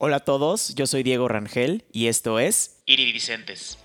Hola a todos, yo soy Diego Rangel y esto es Iridiscentes.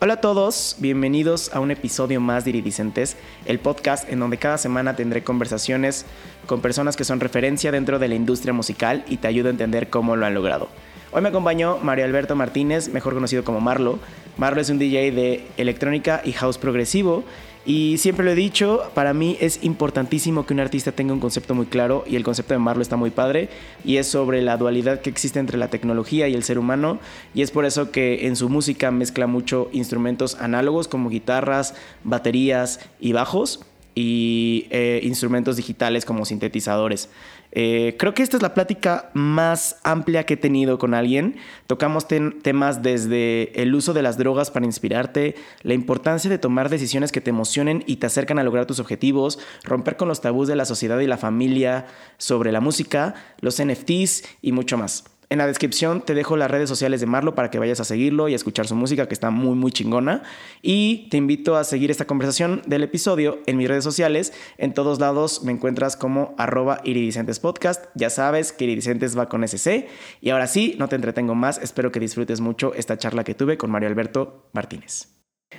Hola a todos, bienvenidos a un episodio más de Iridiscentes, el podcast en donde cada semana tendré conversaciones con personas que son referencia dentro de la industria musical y te ayudo a entender cómo lo han logrado. Hoy me acompañó Mario Alberto Martínez, mejor conocido como Marlo. Marlo es un DJ de electrónica y house progresivo y siempre lo he dicho, para mí es importantísimo que un artista tenga un concepto muy claro y el concepto de Marlo está muy padre y es sobre la dualidad que existe entre la tecnología y el ser humano y es por eso que en su música mezcla mucho instrumentos análogos como guitarras, baterías y bajos y instrumentos digitales como sintetizadores. Creo que esta es la plática más amplia que he tenido con alguien. Tocamos temas desde el uso de las drogas para inspirarte, la importancia de tomar decisiones que te emocionen y te acercan a lograr tus objetivos, romper con los tabús de la sociedad y la familia sobre la música, los NFTs y mucho más. En la descripción te dejo las redes sociales de Marlo para que vayas a seguirlo y a escuchar su música que está muy muy chingona y te invito a seguir esta conversación del episodio en mis redes sociales. En todos lados me encuentras como @iridiscentespodcast. Ya sabes que Iridiscentes va con SC y ahora sí, no te entretengo más. Espero que disfrutes mucho esta charla que tuve con Mario Alberto Martínez.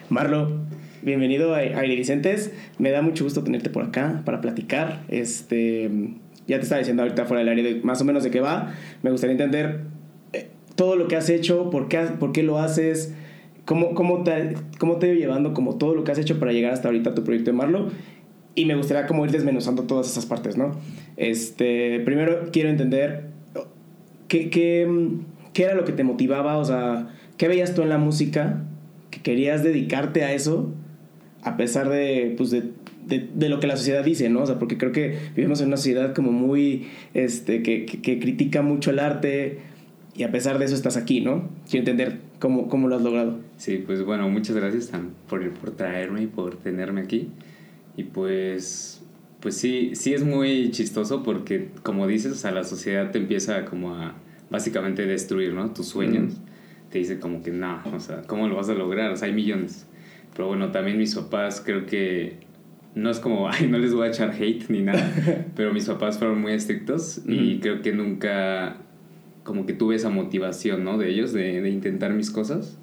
Marlo, bienvenido a Iridiscentes. Me da mucho gusto tenerte por acá para platicar. Ya te estaba diciendo ahorita fuera del área de más o menos de qué va. Me gustaría entender todo lo que has hecho, por qué lo haces, cómo te he llevando como todo lo que has hecho para llegar hasta ahorita a tu proyecto de Marlo. Y me gustaría como ir desmenuzando todas esas partes, ¿no? Primero quiero entender qué era lo que te motivaba, o sea, qué veías tú en la música, que querías dedicarte a eso, a pesar de, pues, de lo que la sociedad dice, ¿no? O sea, porque creo que vivimos en una sociedad como muy, que critica mucho el arte y a pesar de eso estás aquí, ¿no? Quiero entender cómo lo has logrado. Sí, pues bueno, muchas gracias por traerme y por tenerme aquí. Y pues sí es muy chistoso porque, como dices, o sea, la sociedad te empieza como a básicamente destruir, ¿no? Tus sueños. Mm. Te dice como que no, o sea, ¿cómo lo vas a lograr? O sea, hay millones. Pero bueno, también mis papás creo que... No es como, ay, no les voy a echar hate ni nada, pero mis papás fueron muy estrictos y creo que nunca como que tuve esa motivación, ¿no? De ellos, de intentar mis cosas.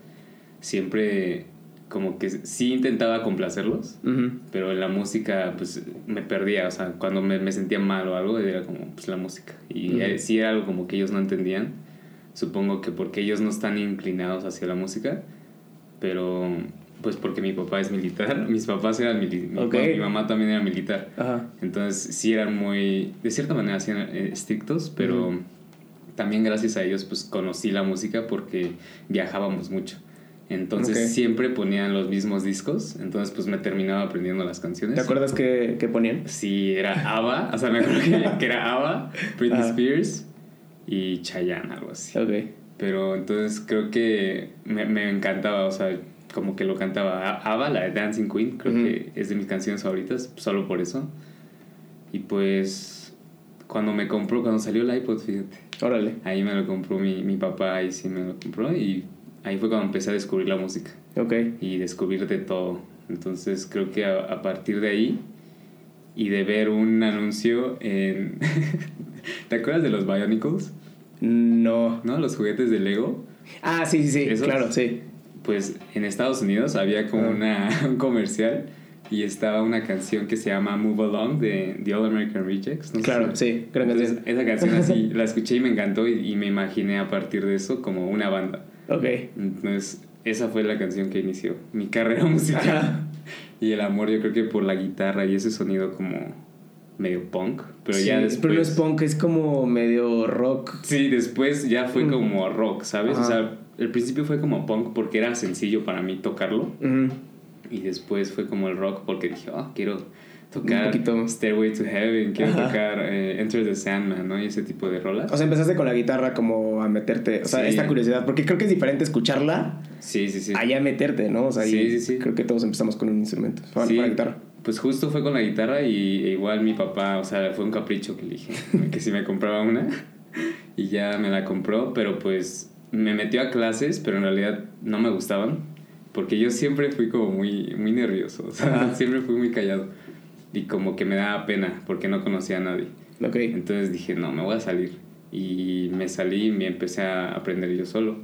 Siempre como que sí intentaba complacerlos, pero en la música pues me perdía, o sea, cuando me sentía mal o algo era como pues la música. Y sí era algo como que ellos no entendían, supongo que porque ellos no están inclinados hacia la música, pero... Pues porque mi papá es militar, mis papás eran militares, okay. Mi mamá también era militar. Ajá. Entonces sí eran muy, de cierta manera, sí eran estrictos, pero también gracias a ellos pues conocí la música porque viajábamos mucho. Entonces siempre ponían los mismos discos, entonces pues me terminaba aprendiendo las canciones. ¿Te acuerdas qué ponían? Sí, era ABBA, o sea me acuerdo que era ABBA, Britney Spears y Chayanne, algo así. Okay. Pero entonces creo que me encantaba, o sea... Como que lo cantaba ABBA, la de Dancing Queen. Creo que es de mis canciones favoritas, solo por eso. Y pues, cuando salió el iPod, fíjate. Órale. Ahí me lo compró mi papá y sí me lo compró. Y ahí fue cuando empecé a descubrir la música. Ok. Y descubrir de todo. Entonces creo que a partir de ahí y de ver un anuncio en... ¿Te acuerdas de los Bionicles? No. ¿No? Los juguetes de Lego. Ah, sí. ¿Esos? Claro, sí. Pues en Estados Unidos había como un comercial y estaba una canción que se llama Move Along de The All American Rejects. No claro, sí, creo que sí. Esa canción así la escuché y me encantó y me imaginé a partir de eso como una banda. Ok. Entonces esa fue la canción que inició mi carrera musical y el amor yo creo que por la guitarra y ese sonido como... medio punk, pero sí, ya después... Pero no es punk, es como medio rock. Sí, después ya fue como rock, ¿sabes? Ajá. O sea, el principio fue como punk porque era sencillo para mí tocarlo. Y después fue como el rock porque dije, quiero tocar Stairway to Heaven, quiero tocar Enter the Sandman, ¿no? Y ese tipo de rolas. O sea, empezaste con la guitarra como a meterte, o sea, esta curiosidad, porque creo que es diferente escucharla allá meterte, ¿no? O sea, creo que todos empezamos con un instrumento, con la guitarra. Pues justo fue con la guitarra e igual mi papá, o sea, fue un capricho que le dije que si me compraba una y ya me la compró, pero pues me metió a clases, pero en realidad no me gustaban porque yo siempre fui como muy, muy nervioso, o sea, siempre fui muy callado y como que me daba pena porque no conocía a nadie. Okay. Entonces dije, no, me voy a salir. y me salí y me empecé a aprender yo solo.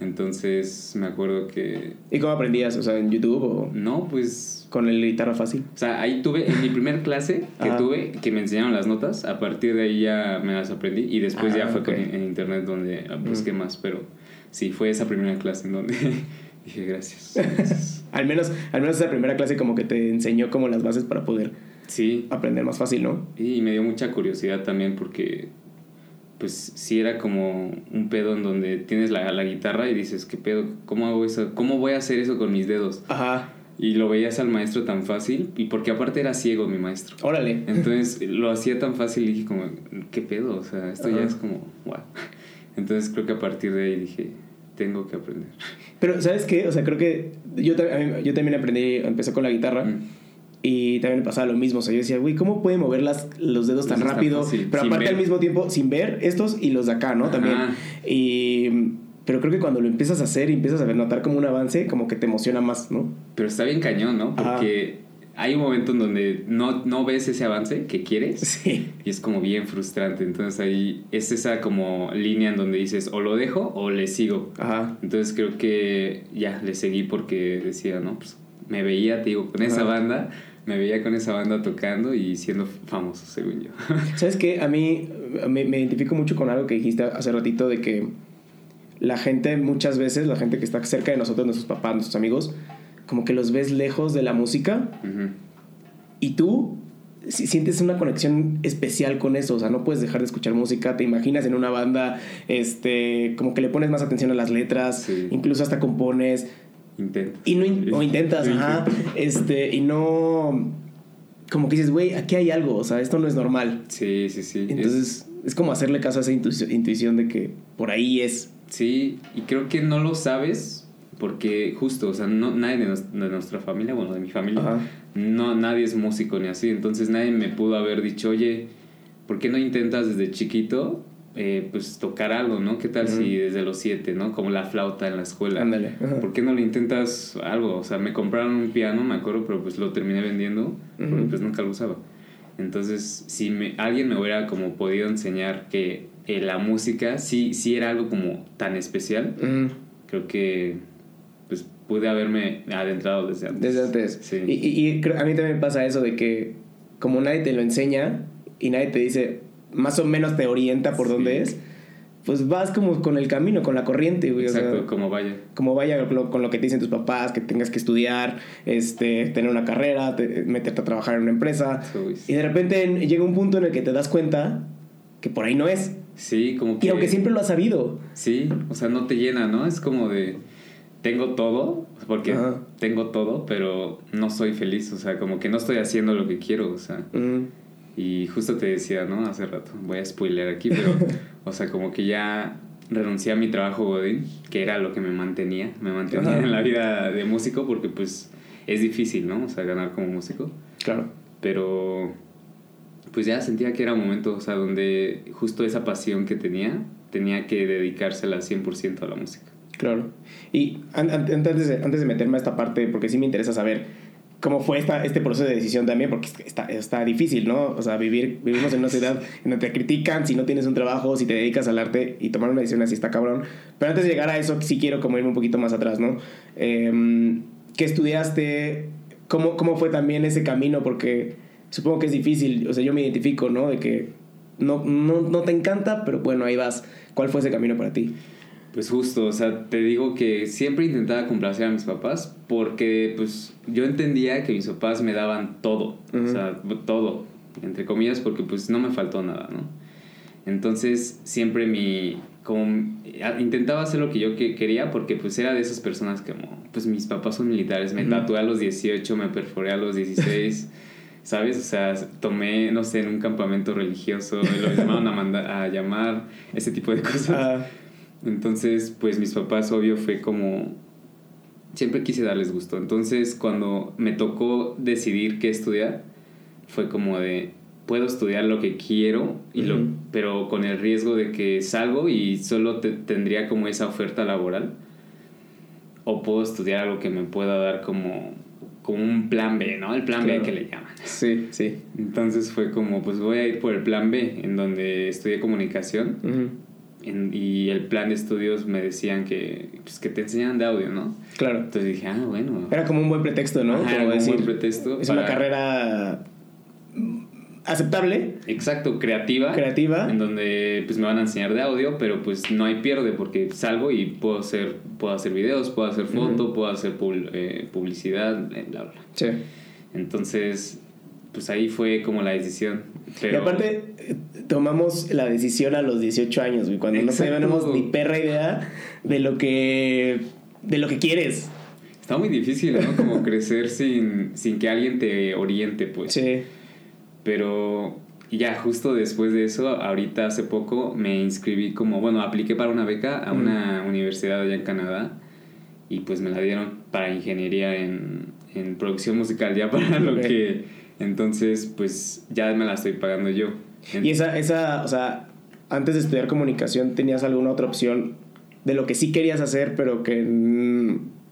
Entonces me acuerdo que... ¿Y cómo aprendías? O sea, ¿en YouTube o...? No, pues... ¿Con la guitarra fácil? O sea, ahí tuve, en mi primer clase que tuve, que me enseñaron las notas, a partir de ahí ya me las aprendí y después ya fue okay. En internet donde busqué más, pero sí, fue esa primera clase en donde dije gracias. al menos esa primera clase como que te enseñó como las bases para poder aprender más fácil, ¿no? Y me dio mucha curiosidad también porque... pues sí era como un pedo en donde tienes la guitarra y dices, ¿qué pedo? ¿Cómo hago eso? ¿Cómo voy a hacer eso con mis dedos? Ajá. Y lo veías al maestro tan fácil, y porque aparte era ciego mi maestro. Órale. Entonces lo hacía tan fácil y dije como, ¿qué pedo? O sea, esto ya es como, wow. Entonces creo que a partir de ahí dije, tengo que aprender. Pero, ¿sabes qué? O sea, creo que yo también aprendí, empecé con la guitarra. Y también me pasaba lo mismo, o sea, yo decía, güey, ¿cómo puede mover los dedos tan rápido? Pero aparte al mismo tiempo, sin ver estos y los de acá, ¿no? Ajá. También. Pero creo que cuando lo empiezas a hacer y empiezas a notar como un avance, como que te emociona más, ¿no? Pero está bien cañón, ¿no? Porque hay un momento en donde no ves ese avance que quieres. Sí. Y es como bien frustrante. Entonces ahí es esa como línea en donde dices, o lo dejo o le sigo. Ajá. Entonces creo que ya, le seguí porque decía, no, pues me veía, te digo, con esa banda... Me veía con esa banda tocando y siendo famoso, según yo. ¿Sabes qué? A mí me identifico mucho con algo que dijiste hace ratito, de que la gente, muchas veces, la gente que está cerca de nosotros, nuestros papás, nuestros amigos, como que los ves lejos de la música. Uh-huh. Y tú sientes una conexión especial con eso, o sea, no puedes dejar de escuchar música, te imaginas en una banda, como que le pones más atención a las letras, incluso hasta compones... Intentas, como que dices, güey, aquí hay algo, o sea, esto no es normal. Sí. Entonces es como hacerle caso a esa intuición de que por ahí es. Sí, y creo que no lo sabes porque justo, o sea, nadie de nuestra familia, bueno, de mi familia, nadie es músico ni así, entonces nadie me pudo haber dicho, oye, ¿por qué no intentas desde chiquito? Pues tocar algo, ¿no? ¿Qué tal si desde los 7, ¿no? Como la flauta en la escuela. Ándale. ¿Por qué no le intentas algo? O sea, me compraron un piano, me acuerdo, pero pues lo terminé vendiendo porque pues nunca lo usaba. Entonces, si alguien me hubiera como podido enseñar que la música sí era algo como tan especial, creo que pues pude haberme adentrado desde antes. Sí. Y a mí también pasa eso de que como nadie te lo enseña y nadie te dice... más o menos te orienta por dónde es, pues vas como con el camino, con la corriente, güey. Exacto, o sea, como vaya con lo que te dicen tus papás, que tengas que estudiar, tener una carrera, meterte a trabajar en una empresa. Y de repente llega un punto en el que te das cuenta que por ahí no es. Sí, como que... Y aunque siempre lo has sabido. Sí, o sea, no te llena, ¿no? Es como de... tengo todo, porque tengo todo, pero no soy feliz. O sea, como que no estoy haciendo lo que quiero, o sea... Y justo te decía, ¿no? Hace rato, voy a spoiler aquí, pero, o sea, como que ya renuncié a mi trabajo Godín, que era lo que me mantenía en la vida de músico, porque pues es difícil, ¿no? O sea, ganar como músico. Claro. Pero, pues ya sentía que era un momento, o sea, donde justo esa pasión que tenía que dedicársela 100% a la música. Claro. Y antes de meterme a esta parte, porque sí me interesa saber... ¿Cómo fue este proceso de decisión también? Porque está difícil, ¿no? O sea, vivimos en una ciudad en donde te critican si no tienes un trabajo, si te dedicas al arte, y tomar una decisión así está cabrón. Pero antes de llegar a eso, sí quiero como irme un poquito más atrás, ¿no? ¿Qué estudiaste? ¿Cómo fue también ese camino? Porque supongo que es difícil, o sea, yo me identifico, ¿no? De que no te encanta, pero bueno, ahí vas. ¿Cuál fue ese camino para ti? Pues justo, o sea, te digo que siempre intentaba complacer a mis papás porque, pues, yo entendía que mis papás me daban todo, o sea, todo, entre comillas, porque, pues, no me faltó nada, ¿no? Entonces, siempre intentaba hacer lo que yo quería porque, pues, era de esas personas que, pues, mis papás son militares, me tatué a los 18, me perforé a los 16, ¿sabes? O sea, tomé, no sé, en un campamento religioso, lo llamaron a llamar, ese tipo de cosas. Entonces, pues mis papás, obvio, fue como... Siempre quise darles gusto. Entonces, cuando me tocó decidir qué estudiar, fue como de... Puedo estudiar lo que quiero, pero con el riesgo de que salgo y solo tendría como esa oferta laboral. O puedo estudiar algo que me pueda dar como como un plan B, ¿no? El plan B que le llaman. Sí, sí. Entonces fue como, pues voy a ir por el plan B, en donde estudié comunicación. Uh-huh. Y el plan de estudios me decían que, pues, que te enseñaban de audio, ¿no? Claro. Entonces dije, ah, bueno. Era como un buen pretexto, ¿no? Ajá, como decir, un buen pretexto. Es una carrera aceptable. Exacto, creativa. En donde pues me van a enseñar de audio, pero pues no hay pierde porque salgo y puedo hacer videos, puedo hacer foto, uh-huh. puedo hacer publicidad, bla, bla. Sí. Entonces, pues ahí fue como la decisión. Pero... Y aparte, tomamos la decisión a los 18 años, güey, cuando exacto. no teníamos ni perra idea de lo que quieres. Está muy difícil, ¿no? Como crecer sin que alguien te oriente, pues. Sí. Pero ya justo después de eso, ahorita hace poco me inscribí apliqué para una beca a una universidad allá en Canadá y pues me la dieron para ingeniería en producción musical, ya para lo que... Entonces, pues ya me la estoy pagando yo. Y esa, o sea, antes de estudiar comunicación, ¿tenías alguna otra opción de lo que sí querías hacer, pero que...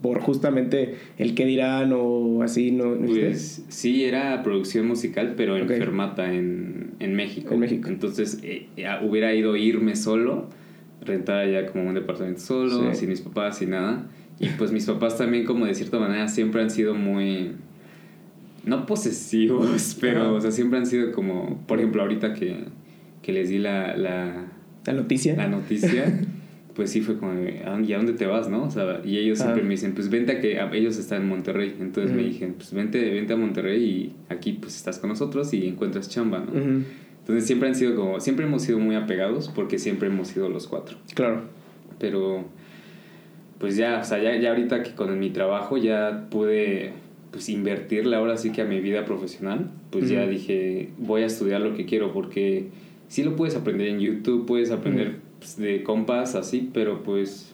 por justamente el qué dirán o así, ¿no? Pues sí, era producción musical, pero en Fermata, en México. En México. Entonces hubiera ido irme solo, rentar allá como un departamento solo, sí. sin mis papás, sin nada. Y pues mis papás también, como de cierta manera, siempre han sido muy... No posesivos, pero uh-huh. o sea, siempre han sido como... Por ejemplo, ahorita que les di la noticia. La noticia... Pues sí, fue como, ¿y a dónde te vas, no? O sea, y ellos siempre me dicen, pues vente ellos están en Monterrey. Entonces me dijeron, pues vente a Monterrey y aquí pues estás con nosotros y encuentras chamba, ¿no? Uh-huh. Entonces siempre hemos sido muy apegados porque siempre hemos sido los cuatro. Claro. Pero, pues ya, o sea, ya ahorita que con mi trabajo ya pude, pues invertirle ahora sí que a mi vida profesional. Pues ya dije, voy a estudiar lo que quiero porque sí lo puedes aprender en YouTube, puedes aprender... de compas así, pero pues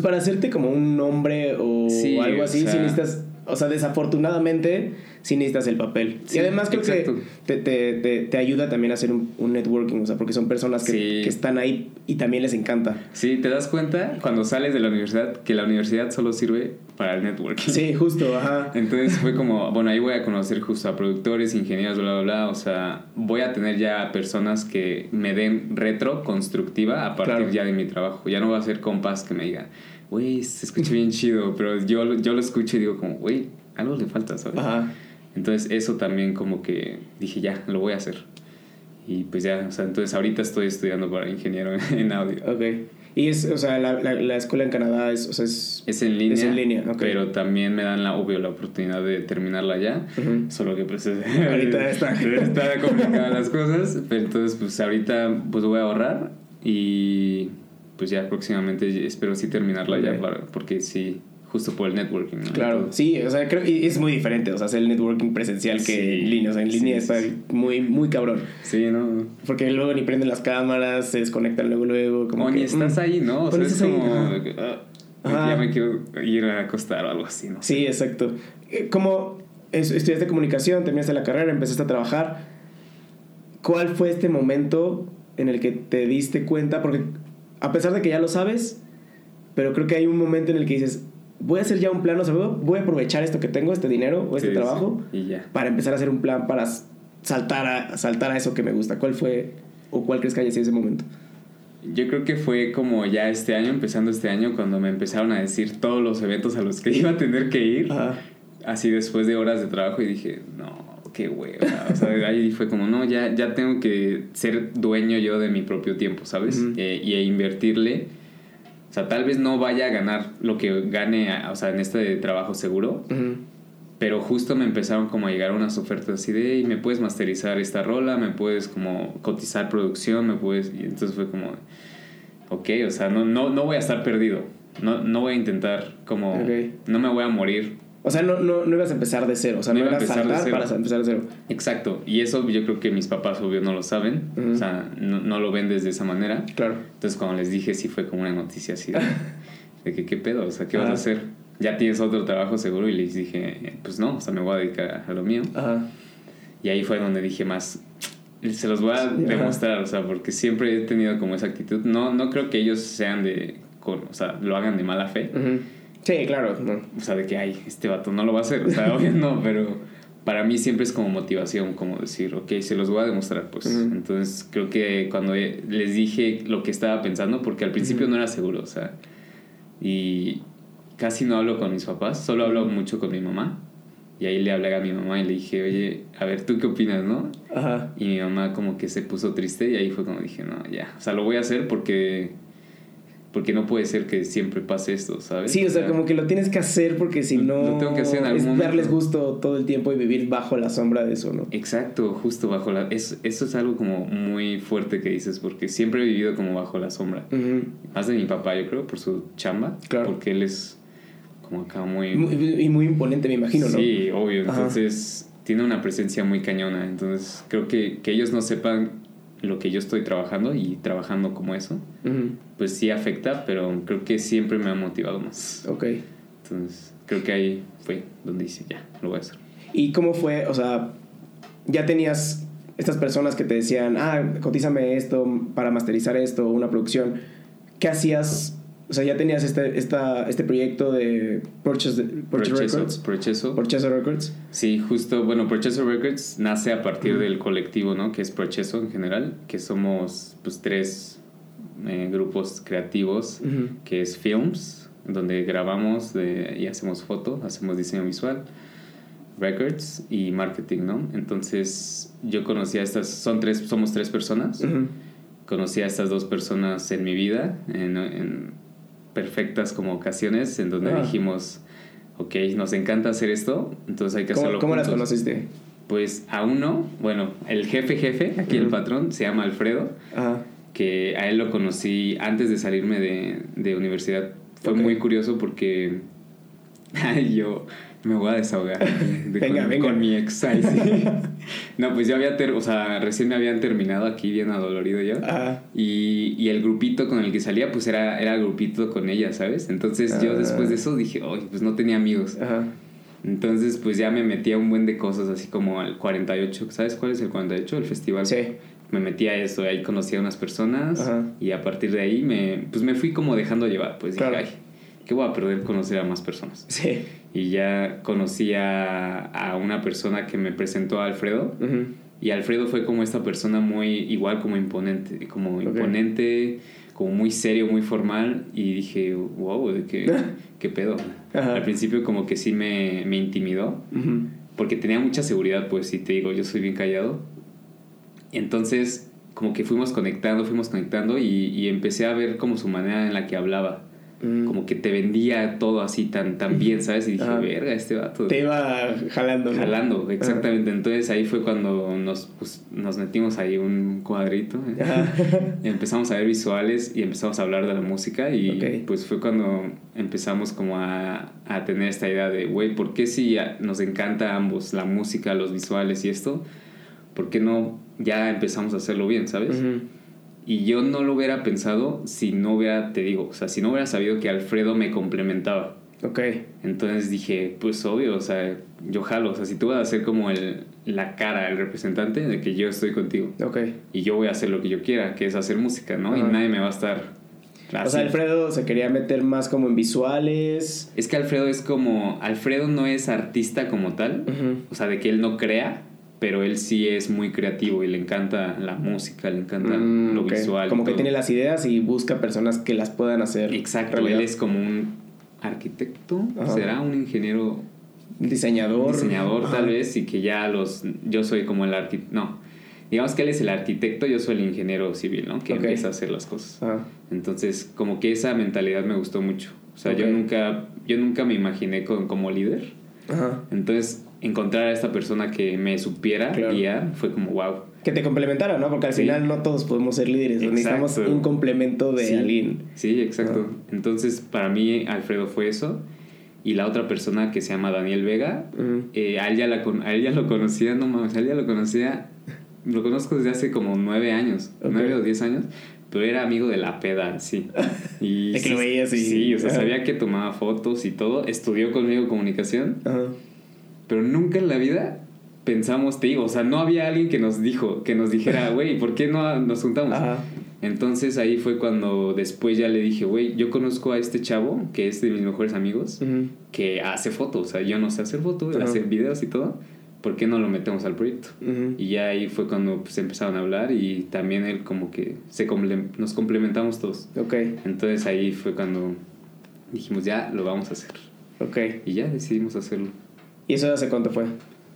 para hacerte como un nombre o sí, algo así, o sea, si necesitas, o sea, desafortunadamente sí necesitas el papel, sí, y además creo exacto. que te ayuda también a hacer un networking, o sea, porque son personas que están ahí y también les encanta. Sí, te das cuenta cuando sales de la universidad que la universidad solo sirve para el networking. Sí, justo, ajá. Entonces fue como, bueno, ahí voy a conocer justo a productores, ingenieros, bla, bla, bla, o sea, voy a tener ya personas que me den retro constructiva a partir ya de mi trabajo. Ya no va a ser compas que me digan, güey, se escucha bien chido, pero yo lo escucho y digo como, güey, algo le falta, ¿sabes? Ajá. Entonces eso también como que dije, ya, lo voy a hacer. Y pues ya, o sea, entonces ahorita estoy estudiando para ingeniero en audio. Okay. Y es, o sea, la escuela en Canadá es, o sea, es en línea. Es en línea, okay. Pero también me dan la oportunidad de terminarla ya. Uh-huh. Solo que pues ahorita está complicadas las cosas, pero entonces pues ahorita pues voy a ahorrar y pues ya próximamente espero sí terminarla ya porque sí, justo por el networking, ¿no? Claro, sí, o sea, creo que es muy diferente, o sea, hacer el networking presencial que en línea, o sea, en línea está muy, muy cabrón. Sí, ¿no? Porque luego ni prenden las cámaras, se desconectan luego, como o que... ni estás ahí, ¿no? O sea, es como... Ahí, ¿no? Ya me quiero ir a acostar o algo así, ¿no? Sí, exacto. Como estudiaste comunicación, terminaste la carrera, empezaste a trabajar, ¿cuál fue este momento en el que te diste cuenta? Porque a pesar de que ya lo sabes, pero creo que hay un momento en el que dices... Voy a hacer ya un plan, o sea, voy a aprovechar esto que tengo, este dinero o este trabajo, y ya. Para empezar a hacer un plan para saltar a eso que me gusta. ¿Cuál fue o cuál crees que haya sido ese momento? Yo creo que fue como ya empezando este año, cuando me empezaron a decir todos los eventos a los que iba a tener que ir, ajá. así después de horas de trabajo, y dije, no, qué hueva. O sea, ahí fue como, no, ya tengo que ser dueño yo de mi propio tiempo, ¿sabes? Uh-huh. Y invertirle... O sea, tal vez no vaya a ganar lo que gane, o sea, en este trabajo seguro. Uh-huh. Pero justo me empezaron como a llegar unas ofertas así de, me puedes masterizar esta rola, me puedes como cotizar producción, me puedes... Y entonces fue como, okay, o sea, no voy a estar perdido. No voy a intentar como... Okay. No me voy a morir. O sea, no ibas a empezar de cero. O sea, no ibas a saltar para empezar de cero. Exacto. Y eso yo creo que mis papás, obvio, no lo saben. Uh-huh. O sea, no lo ven desde esa manera. Claro. Entonces, cuando les dije, sí fue como una noticia así de que, ¿qué pedo? O sea, ¿qué vas a hacer? Ya tienes otro trabajo seguro. Y les dije, pues no, o sea, me voy a dedicar a lo mío. Ajá. Y ahí fue donde dije más, se los voy a demostrar. O sea, porque siempre he tenido como esa actitud. No creo que ellos sean o sea, lo hagan de mala fe. Uh-huh. Sí, claro. No. O sea, de que, ay, este vato no lo va a hacer. O sea, obvio no, pero para mí siempre es como motivación, como decir, ok, se los voy a demostrar, pues. Uh-huh. Entonces, creo que cuando les dije lo que estaba pensando, porque al principio no era seguro, o sea, y casi no hablo con mis papás, solo hablo mucho con mi mamá. Y ahí le hablé a mi mamá y le dije, oye, a ver, ¿tú qué opinas, no? Ajá. Y mi mamá como que se puso triste y ahí fue como dije, no, ya. O sea, lo voy a hacer porque no puede ser que siempre pase esto, ¿sabes? Sí, o sea, como que lo tienes que hacer porque si no... Lo tengo que hacer en algún momento. Es darles gusto todo el tiempo y vivir bajo la sombra de eso, ¿no? Exacto, justo bajo la... Eso es algo como muy fuerte que dices, porque siempre he vivido como bajo la sombra. Uh-huh. Más de mi papá, yo creo, por su chamba. Claro. Porque él es... como acá muy imponente, me imagino, ¿no? Sí, obvio. Entonces, ajá, tiene una presencia muy cañona. Entonces, creo que ellos no sepan lo que yo estoy trabajando y trabajando como eso, uh-huh, pues sí afecta, pero creo que siempre me ha motivado más. Ok. Entonces, creo que ahí fue donde hice, ya, lo voy a hacer. ¿Y cómo fue? O sea, ya tenías estas personas que te decían, cotízame esto para masterizar esto, una producción. ¿Qué hacías? O sea, ya tenías este proyecto de Proceso Records. Sí, justo. Bueno, Proceso Records nace a partir del colectivo, ¿no? Que es Proceso en general, que somos pues 3 grupos creativos, que es Films, donde grabamos y hacemos foto, hacemos diseño visual, Records y Marketing, ¿no? Entonces, yo conocí a estas... somos 3 personas. Uh-huh. Conocí a estas 2 personas en mi vida, en perfectas como ocasiones en donde dijimos, ok, nos encanta hacer esto, entonces hay que hacerlo juntos. ¿Cómo las conociste? Pues aún no. Bueno, el jefe, aquí el patrón, se llama Alfredo, que a él lo conocí antes de salirme de universidad. Fue muy curioso porque yo me voy a desahogar con mi ex. Ay, sí. No, pues yo recién me habían terminado aquí bien adolorido yo. Ah. Y el grupito con el que salía, pues era el grupito con ella, ¿sabes? Entonces yo después de eso dije, oye, pues no tenía amigos. Ajá. Entonces pues ya me metía un buen de cosas, así como al 48, ¿sabes cuál es el 48? El festival. Sí. Me metía a eso, ahí conocí a unas personas. Ajá. Y a partir de ahí me fui como dejando llevar, pues claro. Dije, ay, que voy a perder conocer a más personas. Sí. Y ya conocí a una persona que me presentó a Alfredo. Uh-huh. Y Alfredo fue como esta persona muy igual, como imponente, como muy serio, muy formal. Y dije, wow, ¿qué pedo? Ajá. Al principio como que sí me intimidó, uh-huh, porque tenía mucha seguridad, pues si te digo, yo soy bien callado. Y entonces como que fuimos conectando y empecé a ver como su manera en la que hablaba. Como que te vendía todo así tan bien, ¿sabes? Y dije, verga, este vato. Te iba jalando. Jalando, exactamente. Entonces ahí fue cuando nos metimos ahí un cuadrito. Empezamos a ver visuales y empezamos a hablar de la música. Y pues fue cuando empezamos como a tener esta idea de, güey, ¿por qué si nos encanta a ambos la música, los visuales y esto? ¿Por qué no ya empezamos a hacerlo bien, ¿sabes? Uh-huh. Y yo no lo hubiera pensado si no hubiera sabido que Alfredo me complementaba. Ok. Entonces dije, pues obvio, o sea, yo jalo. O sea, si tú vas a ser como la cara, el representante de que yo estoy contigo. Ok. Y yo voy a hacer lo que yo quiera, que es hacer música, ¿no? Uh-huh. Y nadie me va a estar... Así. O sea, Alfredo se quería meter más como en visuales. Es que Alfredo no es artista como tal. Uh-huh. O sea, de que él no crea, pero él sí es muy creativo y le encanta la música, le encanta lo visual. Como todo. Que tiene las ideas y busca personas que las puedan hacer. Exacto, realidad. Él es como un arquitecto, ajá, será un ingeniero... Diseñador ajá, tal vez, y que ya yo soy como el arquitecto... No, digamos que él es el arquitecto, yo soy el ingeniero civil, ¿no? Que empieza a hacer las cosas. Ajá. Entonces, como que esa mentalidad me gustó mucho. O sea, yo nunca me imaginé como líder. Ajá. Entonces... encontrar a esta persona que me supiera guiar fue como wow. Que te complementara, ¿no? Porque al final no todos podemos ser líderes. Necesitamos un complemento de alguien. Sí, exacto. Ah. Entonces, para mí, Alfredo fue eso. Y la otra persona que se llama Daniel Vega, lo conozco desde hace como 9 años, 9 o 10 años. Pero era amigo de la peda, sí. Y es que lo veía así. Sí, o sea, sabía que tomaba fotos y todo. Estudió conmigo comunicación. Ajá. Pero nunca en la vida pensamos, no había alguien que nos dijera, güey, ¿por qué no nos juntamos? Ajá. Entonces ahí fue cuando después ya le dije, güey, yo conozco a este chavo que es de mis mejores amigos, uh-huh, que hace fotos, o sea, yo no sé hacer fotos, uh-huh, hacer videos y todo, ¿por qué no lo metemos al proyecto? Uh-huh. Y ya ahí fue cuando pues empezaron a hablar y también él como que nos complementamos todos. Okay. Entonces ahí fue cuando dijimos, ya lo vamos a hacer. Okay. Y ya decidimos hacerlo. ¿Y eso hace cuánto fue?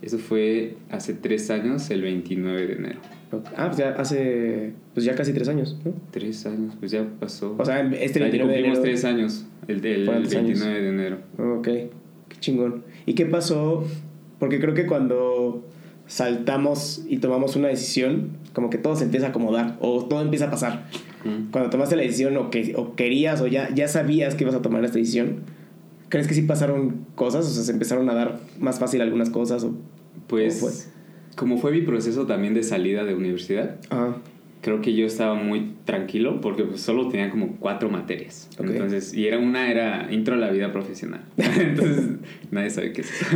Eso fue hace 3 años, el 29 de enero. Ah, pues ya hace... Pues ya casi 3 años, ¿no? 3 años, pues ya pasó. O sea, este 29 de enero... Cumplimos 3 años, el 29 años de enero. Oh, ok, qué chingón. ¿Y qué pasó? Porque creo que cuando saltamos y tomamos una decisión, como que todo se empieza a acomodar, o todo empieza a pasar. Mm. Cuando tomaste la decisión, o querías, o ya sabías que ibas a tomar esta decisión, ¿crees que sí pasaron cosas? O sea, se empezaron a dar más fácil algunas cosas, o... Pues... ¿cómo fue? Como fue mi proceso también de salida de universidad, ah, creo que yo estaba muy tranquilo porque pues solo tenía como 4 materias. Okay. Entonces, y era intro a la vida profesional. Entonces, nadie sabe qué es eso.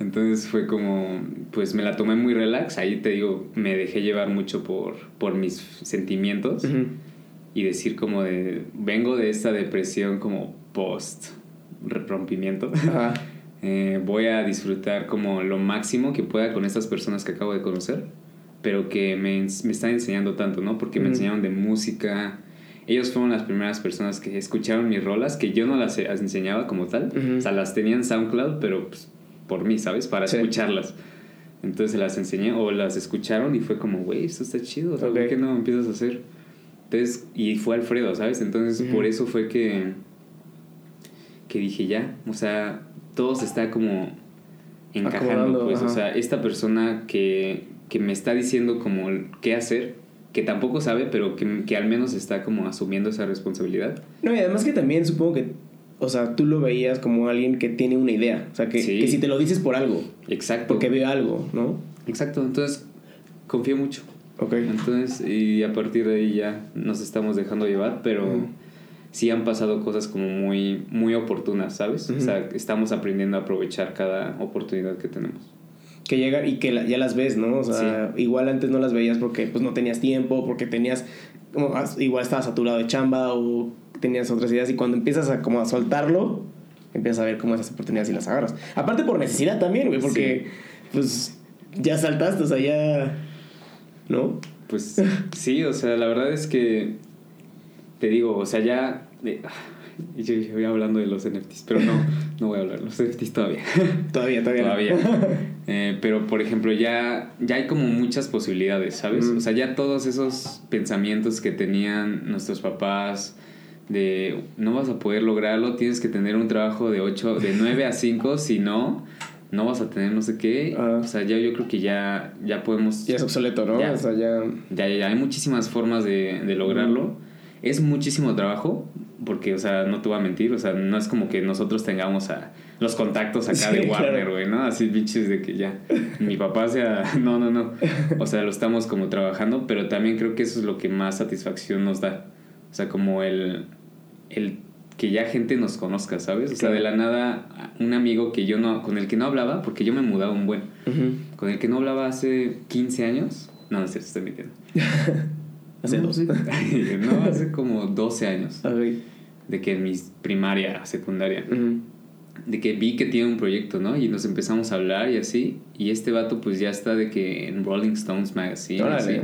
Entonces fue como, pues me la tomé muy relax. Ahí te digo, me dejé llevar mucho por mis sentimientos, uh-huh, y decir como vengo de esta depresión como post-rompimiento. Ajá. Voy a disfrutar como lo máximo que pueda con estas personas que acabo de conocer, pero que me están enseñando tanto, ¿no? Porque me enseñaron de música. Ellos fueron las primeras personas que escucharon mis rolas, que yo no las enseñaba como tal. Uh-huh. O sea, las tenía en SoundCloud, pero pues, por mí, ¿sabes? Para escucharlas. Entonces se las enseñé o las escucharon y fue como, güey, esto está chido. ¿Por qué no empiezas a hacer? Entonces, y fue Alfredo, ¿sabes? Entonces, uh-huh, por eso fue que dije ya, o sea... Todo se está como encajando, acomodando, pues, ajá, o sea, esta persona que me está diciendo como qué hacer, que tampoco sabe, pero que al menos está como asumiendo esa responsabilidad. No, y además que también supongo que, o sea, tú lo veías como alguien que tiene una idea, o sea, que si te lo dices por algo. Exacto. Porque veo algo, ¿no? Exacto, entonces confío mucho. Ok. Entonces, y a partir de ahí ya nos estamos dejando llevar, pero... Uh-huh. Sí han pasado cosas como muy, muy oportunas, ¿sabes? Uh-huh. O sea, estamos aprendiendo a aprovechar cada oportunidad que tenemos. Que llegan y que ya las ves, ¿no? O sea, sí, igual antes no las veías porque pues no tenías tiempo, porque tenías... Como, igual estabas saturado de chamba o tenías otras ideas. Y cuando empiezas a, como a soltarlo, empiezas a ver cómo esas oportunidades y las agarras. Aparte por necesidad también, güey, porque sí, pues ya saltaste, o sea, ya... ¿No? Pues sí, o sea, la verdad es que... Te digo, o sea, ya... yo voy hablando de los NFTs, pero no voy a hablar de los NFTs todavía. Todavía. Pero, por ejemplo, ya hay como muchas posibilidades, ¿sabes? Mm. O sea, ya todos esos pensamientos que tenían nuestros papás de no vas a poder lograrlo, tienes que tener un trabajo de 9 a 5, si no... no vas a tener no sé qué, o sea, yo creo que ya podemos... Ya es obsoleto, ¿no? O sea, ya hay muchísimas formas de lograrlo. Es muchísimo trabajo, porque, o sea, no te voy a mentir, o sea, no es como que nosotros tengamos los contactos acá, sí, de Warner, güey, claro, ¿no? Así pinches de que ya, mi papá sea... No. O sea, lo estamos como trabajando, pero también creo que eso es lo que más satisfacción nos da. O sea, como el que ya gente nos conozca, ¿sabes? O sea, de la nada, un amigo que yo no, con el que no hablaba, porque yo me mudaba un buen, uh-huh, con el que no hablaba hace 15 años, no sé, estoy mintiendo. ¿Hace 12? No, hace como 12 años. Okay. De que en mi primaria, secundaria, uh-huh, de que vi que tiene un proyecto, ¿no? Y nos empezamos a hablar y así, y este vato pues ya está de que en Rolling Stones Magazine, así.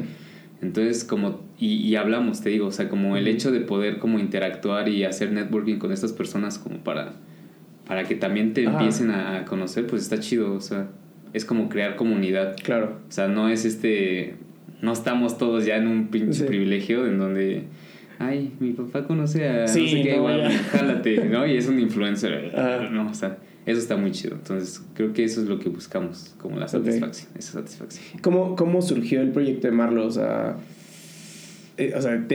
Entonces, como, y hablamos, te digo, o sea, como el hecho de poder como interactuar y hacer networking con estas personas como para que también te empiecen a conocer, pues está chido, o sea, es como crear comunidad. Claro. O sea, no es no estamos todos ya en un pinche privilegio en donde, ay, mi papá conoce a... Sí, no sé qué, igual, bueno, jálate, ¿no? Y es un influencer, no, o sea... Eso está muy chido. Entonces, creo que eso es lo que buscamos, como la satisfacción, esa satisfacción. ¿Cómo surgió el proyecto de Marlo? O sea,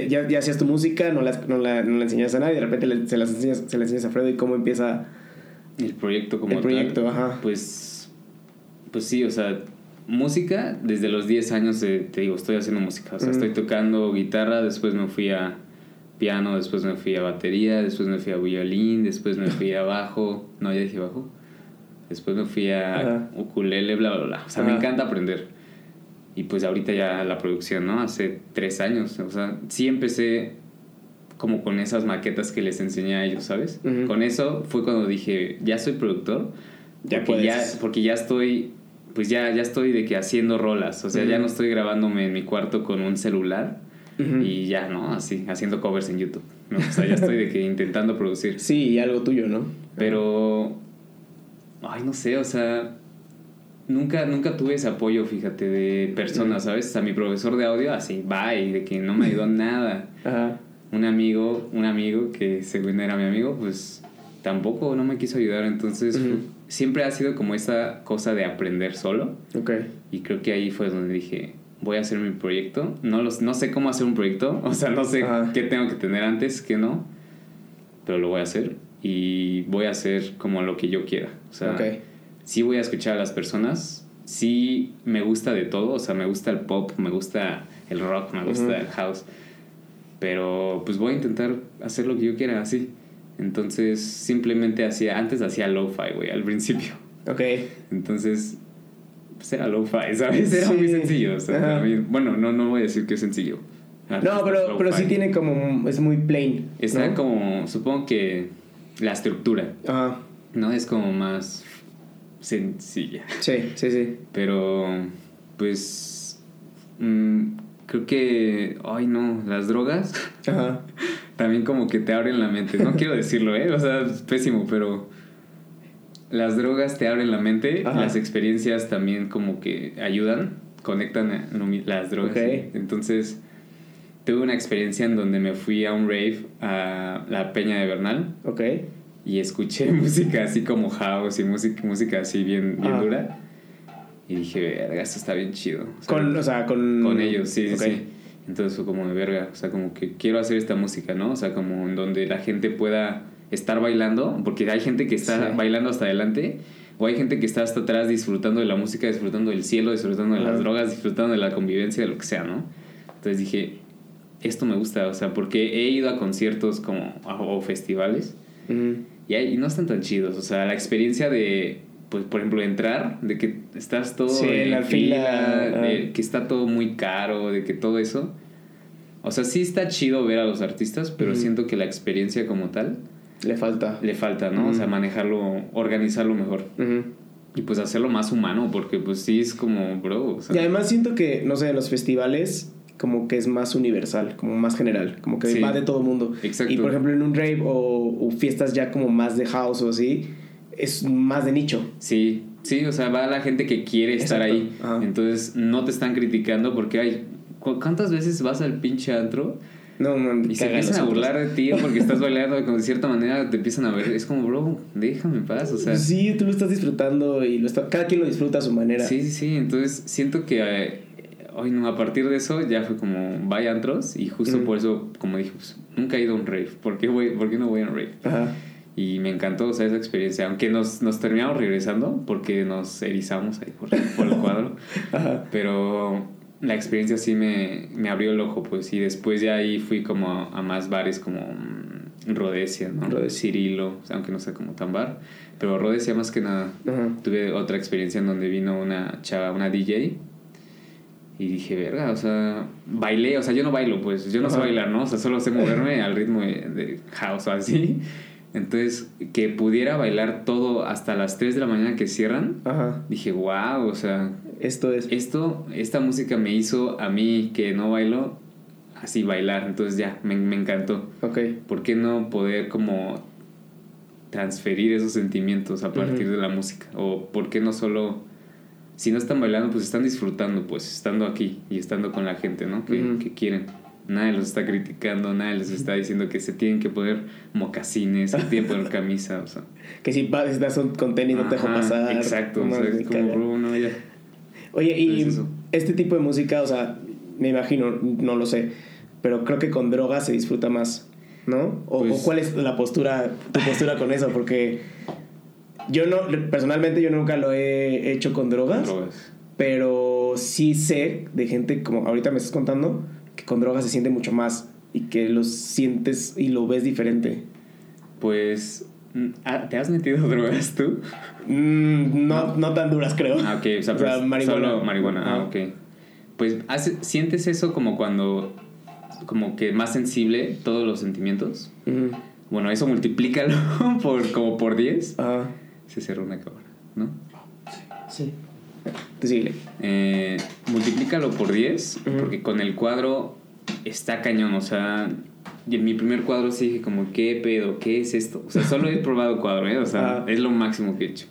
ya hacías tu música, no la enseñas a nadie, de repente se la enseñas a Alfredo, ¿y cómo empieza el proyecto como el tal? Proyecto, ajá. Pues sí, o sea, música, desde los 10 años, te digo, estoy haciendo música. O sea, estoy tocando guitarra, después me fui a piano, después me fui a batería, después me fui a violín, después me fui a bajo, no, ya dije bajo, después me fui a ukulele, bla, bla, bla, o sea, me encanta aprender, Y pues ahorita ya la producción, ¿no? Hace 3 años, o sea, sí empecé como con esas maquetas que les enseñé a ellos, ¿sabes? Uh-huh. Con eso fue cuando dije, ya soy productor, ya porque ya estoy, pues ya estoy de que haciendo rolas, o sea, uh-huh. ya no estoy grabándome en mi cuarto con un celular uh-huh. y ya, ¿no? Así, haciendo covers en YouTube, ¿no? O sea, ya estoy de que intentando producir. Sí, y algo tuyo, ¿no? Pero, ay, no sé, o sea... Nunca tuve ese apoyo, fíjate, de personas, ¿sabes? A mi profesor de audio, así, bye, de que no me ayudó nada. Ajá. Un amigo que según era mi amigo, pues tampoco, no me quiso ayudar. Entonces, uh-huh. siempre ha sido como esa cosa de aprender solo. Okay. Y creo que ahí fue donde dije, voy a hacer mi proyecto. No sé cómo hacer un proyecto, o sea, no sé Ajá. qué tengo que tener antes, qué no. Pero lo voy a hacer y voy a hacer como lo que yo quiera. O sea... Okay. Sí voy a escuchar a las personas, sí me gusta de todo, o sea, me gusta el pop, me gusta el rock, me gusta uh-huh. el house, pero pues voy a intentar hacer lo que yo quiera, así. Entonces, simplemente antes hacía lo-fi, güey, al principio. Ok. Entonces, pues era lo-fi, ¿sabes? Era muy sencillo, o sea, uh-huh. bueno, no voy a decir que es sencillo. Artistas no, pero sí tiene como, es muy plain. Está ¿no? como, supongo que la estructura, Ajá. Uh-huh. ¿no? Es como más... sencilla. Sí. Pero, pues, creo que... Ay, no, las drogas Ajá. también como que te abren la mente. No quiero decirlo, o sea, es pésimo, pero... Las drogas te abren la mente. Ajá. Las experiencias también como que ayudan, conectan las drogas. Okay. ¿Sí? Entonces, tuve una experiencia en donde me fui a un rave a la Peña de Bernal. Ok. Y escuché música así como house y música así bien dura. Y dije, verga, esto está bien chido. O sea, con ellos, sí, okay. sí. Entonces fue como de verga. O sea, como que quiero hacer esta música, ¿no? O sea, como en donde la gente pueda estar bailando. Porque hay gente que está sí. bailando hasta adelante. O hay gente que está hasta atrás disfrutando de la música, disfrutando del cielo, disfrutando de las drogas, disfrutando de la convivencia, de lo que sea, ¿no? Entonces dije, esto me gusta. O sea, porque he ido a conciertos como o festivales. Uh-huh. Y no están tan chidos, o sea, la experiencia de, pues, por ejemplo, entrar, de que estás todo en la fila, de que está todo muy caro, de que todo eso. O sea, sí está chido ver a los artistas, pero uh-huh. siento que la experiencia como tal... Le falta, ¿no? Uh-huh. O sea, organizarlo mejor. Uh-huh. Y pues hacerlo más humano, porque pues sí es como, bro... O sea, y además siento que, no sé, en los festivales... como que es más universal, como más general, como que sí. va de todo mundo. Exacto. Y por ejemplo en un rave o fiestas ya como más de house o así, es más de nicho. Sí, o sea, va la gente que quiere Exacto. estar ahí. Ajá. Entonces no te están criticando porque hay ¿cuántas veces vas al pinche antro? No, man, y se empiezan a burlar de ti porque estás bailando y de cierta manera te empiezan a ver. Es como, bro, déjame en paz, o sea. Sí, tú lo estás disfrutando y cada quien lo disfruta a su manera. Sí, entonces siento que ay, no, a partir de eso ya fue como vaya antros y justo por eso, como dije, pues, nunca he ido a un rave. ¿Por qué no voy a un rave? Ajá. Y me encantó, o sea, esa experiencia. Aunque nos terminamos regresando porque nos erizamos ahí por el cuadro. Ajá. Pero la experiencia sí me abrió el ojo, pues. Y después ya ahí fui como a más bares como Rhodesia, ¿no? Cirilo, o sea, aunque no sea como tan bar. Pero Rhodesia más que nada. Ajá. Tuve otra experiencia en donde vino una chava, una DJ... Y dije, verga, o sea, bailé, o sea, yo no bailo, pues, yo no Ajá. sé bailar, ¿no? O sea, solo sé moverme al ritmo de house o así. Entonces, que pudiera bailar todo hasta las 3 de la mañana que cierran, Ajá. dije, wow, o sea... Esta música me hizo a mí, que no bailo, así bailar. Entonces ya, me encantó. Ok. ¿Por qué no poder como transferir esos sentimientos a partir de la música? O ¿por qué no solo... Si no están bailando, pues están disfrutando, pues, estando aquí y estando con la gente, ¿no? Que quieren. Nadie los está criticando, nadie les está diciendo que se tienen que poner mocasines, que tienen que poner camisa, o sea. Que si estás con tenis no te dejo pasar. Exacto, o sea, es como, bro, no, ya. Oye, y este tipo de música, o sea, me imagino, no lo sé, pero creo que con drogas se disfruta más, ¿no? O, pues, ¿o cuál es tu postura con eso? Porque... Yo nunca lo he hecho con drogas, pero sí sé de gente, como ahorita me estás contando, que con drogas se siente mucho más y que lo sientes y lo ves diferente. Pues, ¿te has metido drogas tú? No tan duras, creo. Ah, ok, o sea, marihuana. Solo marihuana, ah, ok. pues sientes eso como cuando, como que más sensible, todos los sentimientos. Uh-huh. Bueno, eso multiplícalo como por 10. Uh-huh. Se cerró una cámara, ¿no? Sí. Sí. Multiplícalo por 10, uh-huh, porque con el cuadro está cañón, o sea... Y en mi primer cuadro sí dije como, ¿qué pedo? ¿Qué es esto? O sea, solo he probado cuadro, ¿eh? O sea, es lo máximo que he hecho.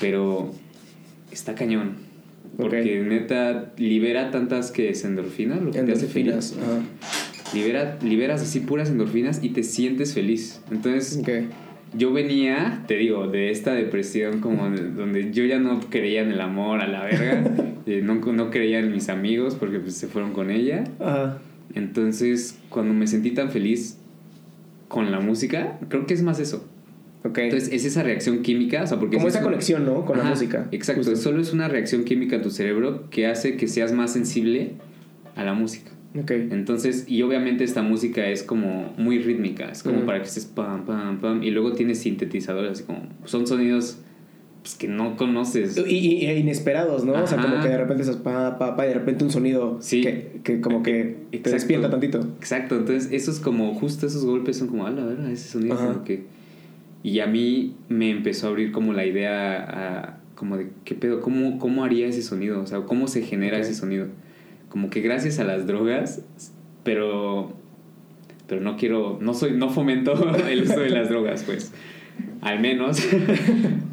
Pero está cañón. Porque neta, libera tantas que es endorfina, lo que endorfinas, te hace feliz. Liberas así puras endorfinas y te sientes feliz. Entonces, yo venía, te digo, de esta depresión como donde yo ya no creía en el amor a la verga. No creía en mis amigos porque pues, se fueron con ella. Ajá. Entonces, cuando me sentí tan feliz con la música, creo que es más eso. Entonces, es esa reacción química, o sea, porque como esa conexión, ¿no? Con la música. Exacto, justo. Solo es una reacción química en tu cerebro que hace que seas más sensible a la música. Entonces, y obviamente esta música es como muy rítmica, es como para que estés pam, pam, pam, y luego tienes sintetizadores, así como son sonidos... que no conoces y inesperados, ¿no? Ajá. O sea, como que de repente esas y de repente un sonido que como que te despierta tantito. Exacto, entonces eso es como justo esos golpes son como, a la verdad, ese sonido. Ajá. Como que, y a mí me empezó a abrir como la idea como de qué pedo, cómo haría ese sonido, o sea, cómo se genera ese sonido, como que gracias a las drogas, pero no quiero, no fomento el uso de las drogas, pues. Al menos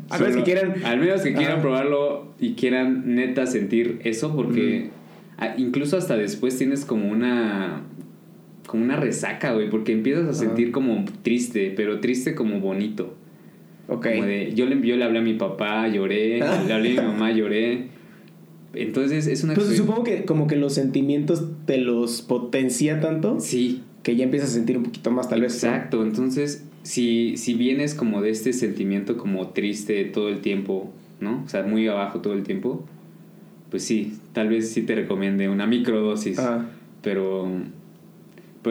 al menos que quieran probarlo y quieran neta sentir eso, porque incluso hasta después tienes como una resaca, güey, porque empiezas a sentir como triste, pero triste como bonito. Como de, yo le hablé a mi papá, lloré, le hablé a mi mamá, lloré. Entonces es una... Pues supongo que como que los sentimientos te los potencia tanto. Sí. Que ya empiezas a sentir un poquito más, tal vez. Exacto, ¿no? Entonces... Si vienes como de este sentimiento como triste todo el tiempo, ¿no? O sea, muy abajo todo el tiempo, pues sí, tal vez sí te recomiende una microdosis. Ah. Pero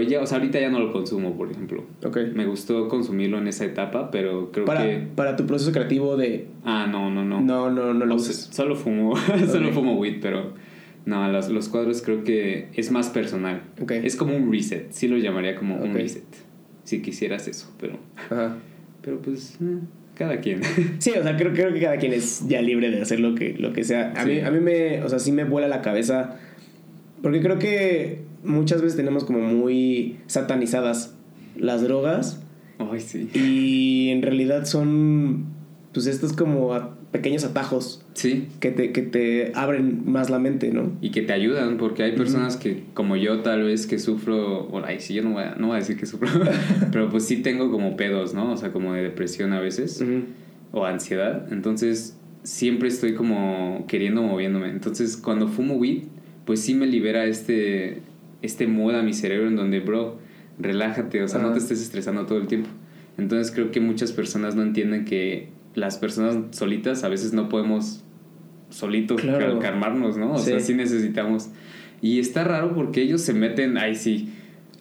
ya, o sea, ahorita ya no lo consumo, por ejemplo. Me gustó consumirlo en esa etapa, pero creo que... Para tu proceso creativo de... Ah, no. No lo uses. Solo fumo, fumo weed, pero... No, los cuadros creo que es más personal. Es como un reset, sí lo llamaría como un reset. Si quisieras eso, pero... Ajá. Pero pues, cada quien. Sí, o sea, creo que cada quien es ya libre de hacer lo que sea. A mí me... O sea, sí me vuela la cabeza. Porque creo que muchas veces tenemos como muy satanizadas las drogas. Ay, sí. Y en realidad son... Pues estos como pequeños atajos. Sí. Que te abren más la mente, ¿no? Y que te ayudan, porque hay personas que, como yo, tal vez, que sufro... Bueno, ay, sí, yo no voy a decir que sufro. Pero pues sí tengo como pedos, ¿no? O sea, como de depresión a veces. Uh-huh. O ansiedad. Entonces, siempre estoy como queriendo moviéndome. Entonces, cuando fumo weed, pues sí me libera este mood a mi cerebro en donde, bro, relájate. O sea, no te estés estresando todo el tiempo. Entonces, creo que muchas personas no entienden que... Las personas solitas a veces no podemos solitos calmarnos, ¿no? O sea, sí necesitamos. Y está raro porque ellos se meten... Ay, sí.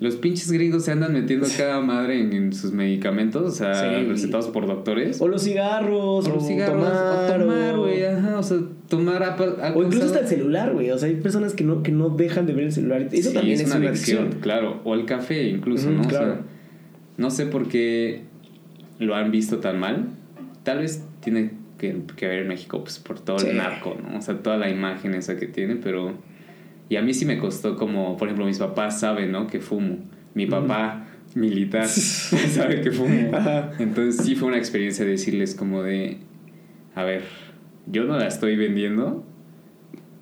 Los pinches gringos se andan metiendo cada madre en sus medicamentos, o sea, recetados por doctores. O los cigarros. O tomar, güey. Ajá, o sea, tomar... o incluso hasta el celular, güey. O sea, hay personas que no dejan de ver el celular. Eso sí, también es una adicción. Claro, o el café incluso, ¿no? Claro. O sea, no sé por qué lo han visto tan mal. Tal vez tiene que ver en México, pues, por todo el narco, ¿no? O sea, toda la imagen esa que tiene, pero... Y a mí sí me costó como... Por ejemplo, mis papás saben, ¿no? Que fumo. Mi papá militar sabe que fumo. Entonces sí fue una experiencia de decirles como de... A ver, yo no la estoy vendiendo,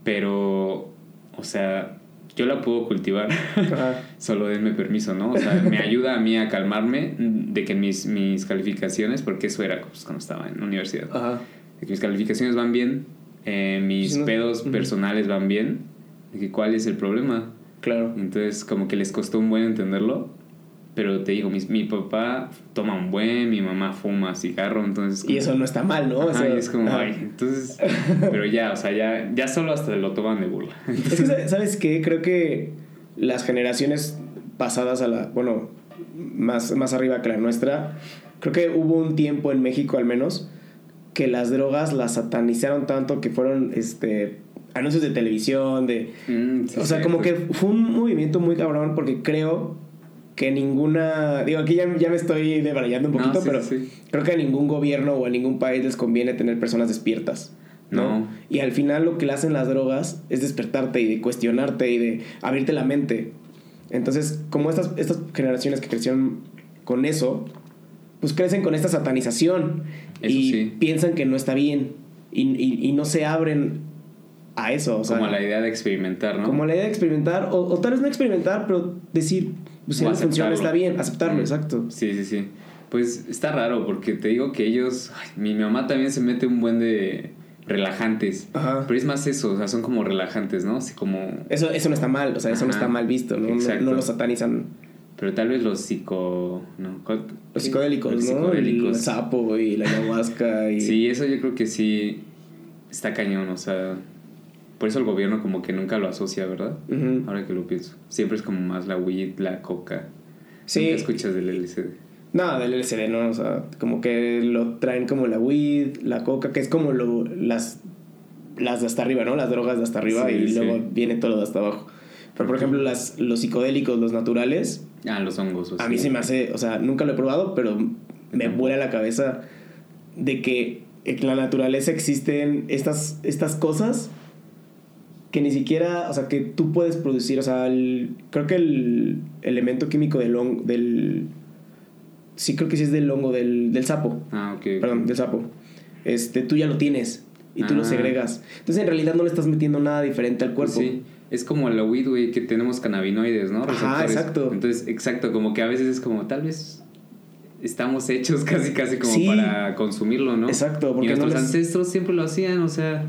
pero... O sea, yo la puedo cultivar. Solo denme permiso, ¿no? O sea, me ayuda a mí a calmarme de que mis calificaciones, porque eso era pues, cuando estaba en la universidad, de que mis calificaciones van bien, mis pedos personales van bien, de que cuál es el problema. Claro. Entonces, como que les costó un buen entenderlo, pero te digo, mi papá toma un buen, mi mamá fuma cigarro, entonces... Como, y eso no está mal, ¿no? O sea, es como, ay, entonces... Pero ya, o sea, ya solo hasta lo toman de burla. Entonces, es que, ¿sabes qué? Creo que las generaciones pasadas a la... Bueno, más arriba que la nuestra, creo que hubo un tiempo en México, al menos, que las drogas las satanizaron tanto que fueron anuncios de televisión, de... sí, o sea, sí, como que fue un movimiento muy cabrón, porque creo que ninguna... Digo, aquí ya me estoy debrayando un poquito, no, sí, pero sí. Creo que a ningún gobierno o a ningún país les conviene tener personas despiertas, ¿no? Y al final lo que le hacen las drogas es despertarte y de cuestionarte y de abrirte la mente. Entonces, como estas generaciones que crecieron con eso, pues crecen con esta satanización. Eso y sí. Piensan que no está bien y no se abren a eso. O sea, como a la idea de experimentar, ¿no? Como a la idea de experimentar, o tal vez no experimentar, pero decir, pues si no funciona está bien, aceptarlo, exacto. Sí, sí, sí. Pues está raro porque te digo que ellos... Ay, mi mamá también se mete un buen de... relajantes. Ajá. Pero es más eso, o sea, son como relajantes, ¿no? Así como... Eso no está mal, o sea, eso no está mal visto, ¿no? No lo satanizan. Pero tal vez los psicodélicos, ¿no? Los psicodélicos. El sapo y la ayahuasca y... Sí, eso yo creo que sí está cañón, o sea... Por eso el gobierno como que nunca lo asocia, ¿verdad? Uh-huh. Ahora que lo pienso. Siempre es como más la weed, la coca. Sí. ¿Qué escuchas del LSD? No, del LSD no, o sea, como que lo traen como la weed, la coca, que es como las de hasta arriba, ¿no? Las drogas de hasta arriba, sí, y sí. Luego viene todo de hasta abajo. Pero, por ejemplo, los psicodélicos, los naturales... Ah, los hongos. A mí se me hace... O sea, nunca lo he probado, pero me vuela la cabeza de que en la naturaleza existen estas cosas que ni siquiera... O sea, que tú puedes producir, o sea, creo que el elemento químico del sí, creo que sí es del hongo, del sapo. Ah, ok. Perdón, del sapo. Tú ya lo tienes y tú lo segregas. Entonces, en realidad, no le estás metiendo nada diferente al cuerpo. Sí, es como la weed, güey, que tenemos cannabinoides, ¿no? Ah, exacto. Entonces, exacto, como que a veces es como, tal vez estamos hechos casi como sí, para consumirlo, ¿no? Exacto. Porque y nuestros ancestros siempre lo hacían, o sea...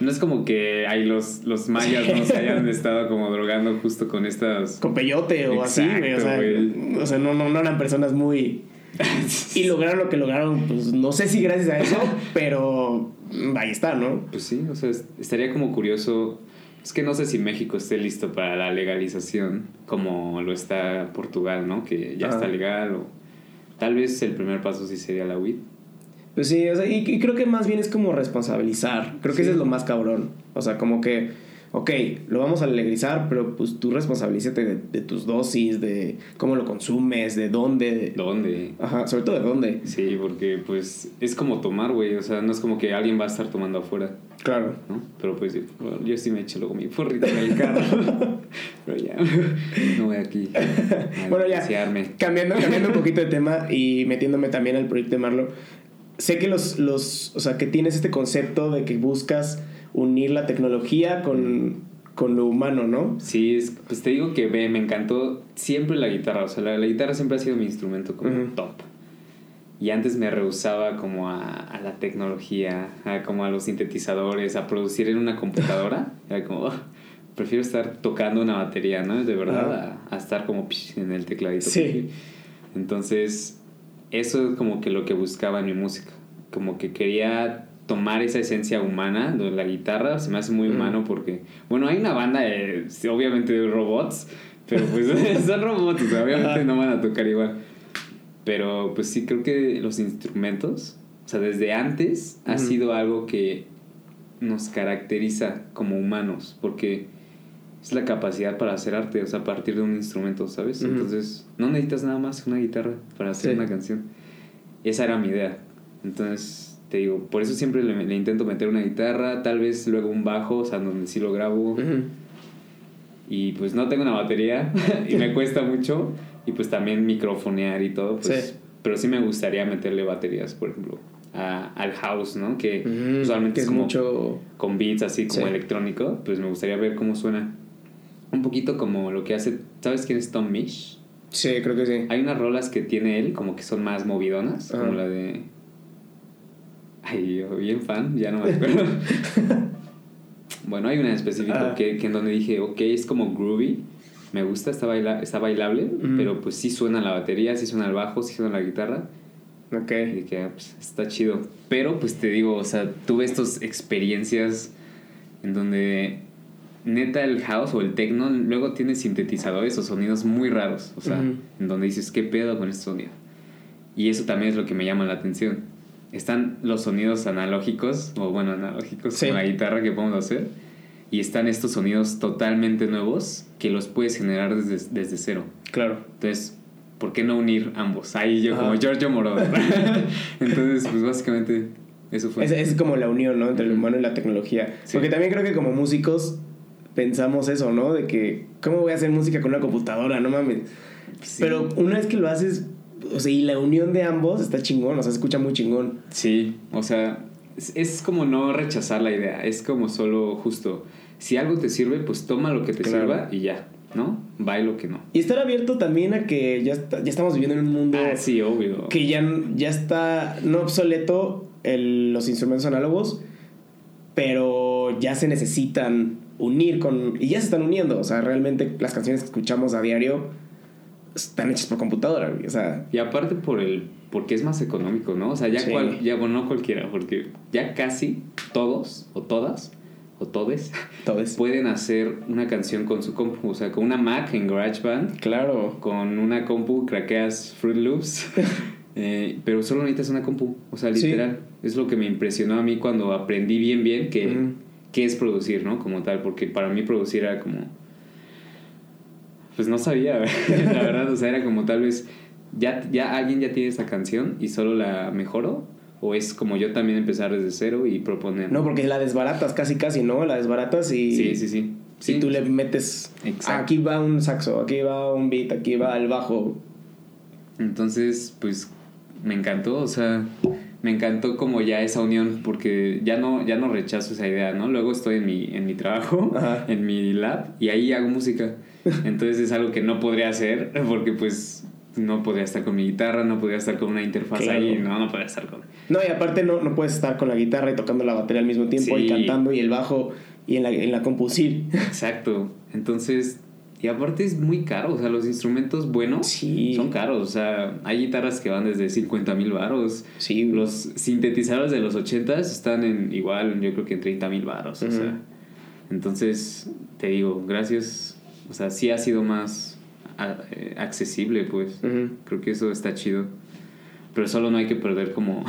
No es como que ahí los mayas no se hayan estado como drogando justo con estas... Con peyote o exacto, así, güey. O sea no eran personas muy... Y lograron lo que lograron, pues no sé si gracias a eso, pero ahí está, ¿no? Pues sí, o sea, estaría como curioso... Es que no sé si México esté listo para la legalización como lo está Portugal, ¿no? Que ya está legal o... Tal vez el primer paso sí sería la weed. Pues sí, o sea, y creo que más bien es como responsabilizar. Creo que eso es lo más cabrón. O sea, como que, ok, lo vamos a legalizar, pero pues tú responsabilízate de tus dosis, de cómo lo consumes, de dónde. ¿Dónde? Ajá, sobre todo de dónde. Sí, porque pues es como tomar, güey. O sea, no es como que alguien va a estar tomando afuera. Claro. ¿No? Pero pues yo sí me eché luego mi forrito en el carro. Pero ya, no voy aquí. Bueno, ya, cambiando un poquito de tema y metiéndome también al proyecto de Marlo. Sé que o sea, que tienes este concepto de que buscas unir la tecnología con lo humano, ¿no? Sí, pues te digo que me encantó siempre la guitarra. O sea, la guitarra siempre ha sido mi instrumento como top. Y antes me rehusaba como a la tecnología, como a los sintetizadores, a producir en una computadora. Era como, prefiero estar tocando una batería, ¿no? De verdad, a estar como en el tecladito. Sí. Entonces... Eso es como que lo que buscaba en mi música. Como que quería tomar esa esencia humana de la guitarra. Se me hace muy humano porque... Bueno, hay una banda, obviamente, de robots. Pero pues son robots, o sea, obviamente no van a tocar igual. Pero pues sí, creo que los instrumentos... O sea, desde antes ha sido algo que nos caracteriza como humanos. Porque es la capacidad para hacer arte, o sea, a partir de un instrumento, ¿sabes? Entonces, no necesitas nada más que una guitarra para hacer una canción. Esa era mi idea. Entonces, te digo, por eso siempre le intento meter una guitarra, tal vez luego un bajo, o sea, donde sí lo grabo. Y pues no tengo una batería y me cuesta mucho. Y pues también microfonear y todo, pues... Sí. Pero sí me gustaría meterle baterías, por ejemplo, al house, ¿no? Que usualmente es como mucho... con beats así como electrónico. Pues me gustaría ver cómo suena. Un poquito como lo que hace... ¿Sabes quién es Tom Misch? Sí, creo que sí. Hay unas rolas que tiene él como que son más movidonas. Como la de... Ay, yo bien fan, ya no me acuerdo. Bueno, hay una en específico que en donde dije... Ok, es como groovy. Me gusta, está bailable. Pero pues sí suena la batería, sí suena el bajo, sí suena la guitarra. Ok. Y que pues, está chido. Pero pues te digo, o sea, tuve estas experiencias en donde... Neta, el house o el techno luego tiene sintetizadores o sonidos muy raros. O sea, en donde dices, ¿qué pedo con este sonido? Y eso también es lo que me llama la atención. Están los sonidos analógicos, o bueno, analógicos, con la guitarra que podemos hacer. y están estos sonidos totalmente nuevos que los puedes generar desde cero. Claro. Entonces, ¿por qué no unir ambos? Ahí yo como Giorgio Moroder. Entonces, pues básicamente eso fue. Es como la unión, ¿no? Entre el humano y la tecnología. Sí. Porque también creo que como músicos pensamos eso, ¿no? De que, ¿cómo voy a hacer música con una computadora? No mames. Sí. Pero una vez que lo haces, o sea, y la unión de ambos está chingón, o sea, se escucha muy chingón. Sí, o sea, es como no rechazar la idea, es como solo justo. Si algo te sirve, pues toma lo que te sirva y ya, ¿no? Va y lo que no. Y estar abierto también a que ya estamos viviendo en un mundo... Ah, sí, obvio. Que ya está no obsoleto los instrumentos análogos, pero ya se necesitan unir con... Y ya se están uniendo, o sea, realmente las canciones que escuchamos a diario... están hechas por computadora, o sea... Y aparte porque es más económico, ¿no? O sea, bueno, no cualquiera, porque ya casi todos, o todas, o todes pueden hacer una canción con su compu. O sea, con una Mac en GarageBand. Claro. Con una compu craqueas Fruit Loops. Pero solo necesitas una compu. O sea, literal. Sí. Es lo que me impresionó a mí cuando aprendí bien que... qué es producir, ¿no? Como tal, porque para mí producir era como... Pues no sabía, la verdad, o sea, era como tal vez ya alguien ya tiene esa canción y solo la mejoro, o es como yo también empezar desde cero y proponer. No, porque la desbaratas casi, ¿no? La desbaratas y... Sí. Si tú le metes... Exacto. Aquí va un saxo, aquí va un beat, aquí va el bajo. Entonces, pues, me encantó, o sea, me encantó como ya esa unión, porque ya no rechazo esa idea, ¿no? Luego estoy en mi trabajo, ajá, en mi lab, y ahí hago música. Entonces es algo que no podría hacer porque pues no podría estar con mi guitarra, no podría estar con una interfaz, claro, ahí, no podría estar con... No, y aparte no puedes estar con la guitarra y tocando la batería al mismo tiempo, sí, y cantando y el bajo y en la compusil. Exacto, entonces... Y aparte es muy caro, o sea, los instrumentos buenos, sí, son caros, o sea, hay guitarras que van desde 50,000 varos. Sí. Los sintetizadores de los 80s están yo creo que en 30,000 varos, o sea. Entonces, te digo, gracias... O sea, sí ha sido más accesible, pues. Creo que eso está chido. Pero solo no hay que perder como...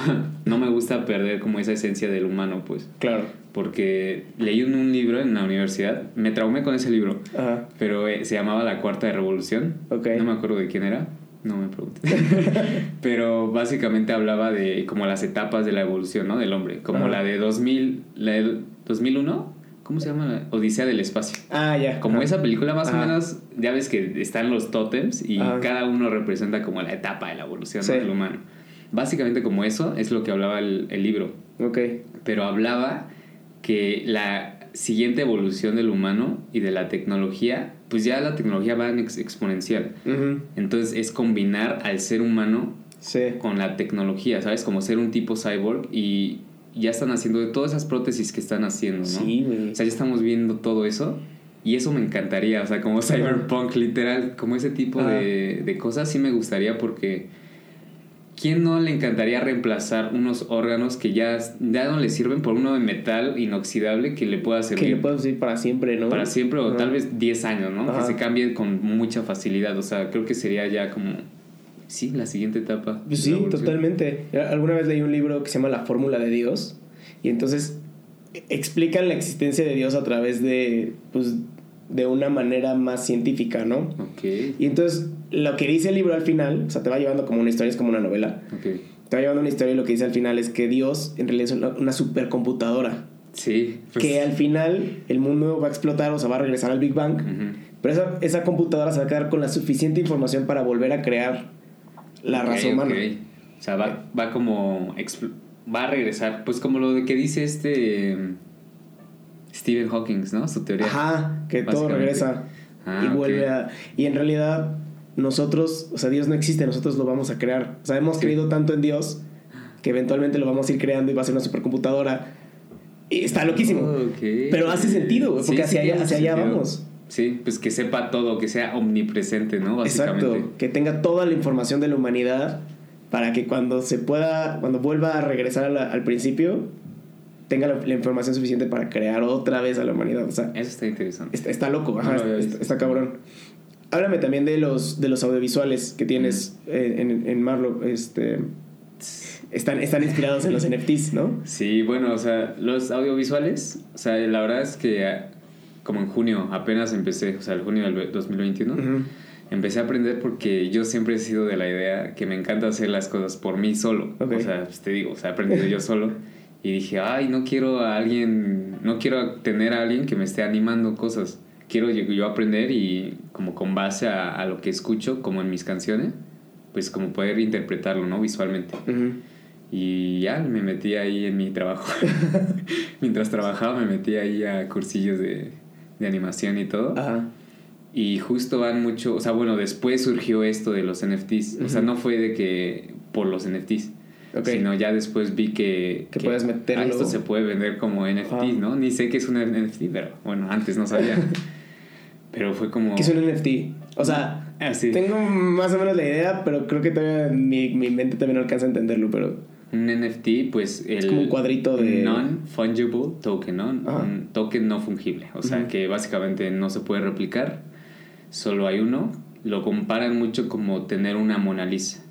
No me gusta perder como esa esencia del humano, pues. Claro. Porque leí un libro en la universidad. Me traumé con ese libro. Ajá. Pero se llamaba La Cuarta Revolución. Okay. No me acuerdo de quién era. No me preguntes. Pero básicamente hablaba de como las etapas de la evolución, ¿no? Del hombre. Como la de 2000... La de 2001... ¿Cómo se llama? Odisea del Espacio. Ah, ya. Como esa película, más o menos, ya ves que están los tótems y cada uno representa como la etapa de la evolución, sí, del humano. Básicamente como eso es lo que hablaba el libro. Ok. Pero hablaba que la siguiente evolución del humano y de la tecnología, pues ya la tecnología va en exponencial. Entonces es combinar al ser humano, sí, con la tecnología, ¿sabes? Como ser un tipo cyborg y... Ya están haciendo de todas esas prótesis que están haciendo, ¿no? Sí, güey. O sea, ya estamos viendo todo eso. Y eso me encantaría. O sea, como cyberpunk, literal. Como ese tipo de cosas sí me gustaría, porque... ¿Quién no le encantaría reemplazar unos órganos que ya no le sirven por uno de metal inoxidable que le pueda servir? Que le pueda servir para siempre, ¿no? Para siempre, o tal vez 10 años, ¿no? Que se cambie con mucha facilidad. O sea, creo que sería ya como... Sí, la siguiente etapa. Sí, totalmente. Alguna vez leí un libro que se llama La Fórmula de Dios, y entonces explican la existencia de Dios a través de, pues, de una manera más científica, ¿no? Okay. Y entonces lo que dice el libro al final, o sea, te va llevando como una historia, es como una novela. Okay. Te va llevando una historia y lo que dice al final es que Dios en realidad es una supercomputadora. Sí. Pues... Que al final el mundo va a explotar, o sea, va a regresar al Big Bang, pero esa computadora se va a quedar con la suficiente información para volver a crear la raza humana. Okay. O sea, va como... Va a regresar. Pues como lo de que dice Stephen Hawking, ¿no? Su teoría. Ajá, que todo regresa. Y vuelve a... Y en realidad nosotros... O sea, Dios no existe. Nosotros lo vamos a crear. O sea, hemos creído tanto en Dios que eventualmente lo vamos a ir creando y va a ser una supercomputadora. Y está loquísimo. Pero hace sentido, porque hacia allá vamos. Sí, pues que sepa todo, que sea omnipresente, ¿no? Básicamente. Exacto, que tenga toda la información de la humanidad para que cuando vuelva a regresar al principio, tenga la información suficiente para crear otra vez a la humanidad. O sea, eso está interesante. Está loco, ajá, no, está cabrón. Háblame también de los audiovisuales que tienes en Marlo. Están inspirados en los NFTs, ¿no? Sí, bueno, o sea, los audiovisuales, o sea, la verdad es que... como en junio, apenas empecé, o sea, el junio del 2021, uh-huh. Empecé a aprender porque yo siempre he sido de la idea que me encanta hacer las cosas por mí solo. Okay. O sea, pues te digo, o sea, he aprendido yo solo. Y dije, ay, no quiero a alguien, no quiero tener a alguien que me esté animando cosas. Quiero yo aprender y como con base a lo que escucho, como en mis canciones, pues como poder interpretarlo, ¿no? Visualmente. Uh-huh. Y ya me metí ahí en mi trabajo. Mientras trabajaba me metí ahí a cursillos de animación y todo. Ajá. Y justo van mucho... O sea, bueno, después surgió esto de los NFTs. Uh-huh. O sea, no fue de que... Por los NFTs. Okay. Sino ya después vi que puedes meterlo. Ah, esto se puede vender como NFT, uh-huh. ¿no? Ni sé qué es un NFT, pero... Bueno, antes no sabía. Pero fue como... ¿Qué es un NFT? O sea, sí. Tengo más o menos la idea, pero creo que todavía mi mente también no alcanza a entenderlo, pero... Un NFT, pues... Es como un cuadrito de... Non-fungible token, ¿no? Ajá. Un token no fungible. O sea, uh-huh. que básicamente no se puede replicar. Solo hay uno. Lo comparan mucho como tener una Mona Lisa.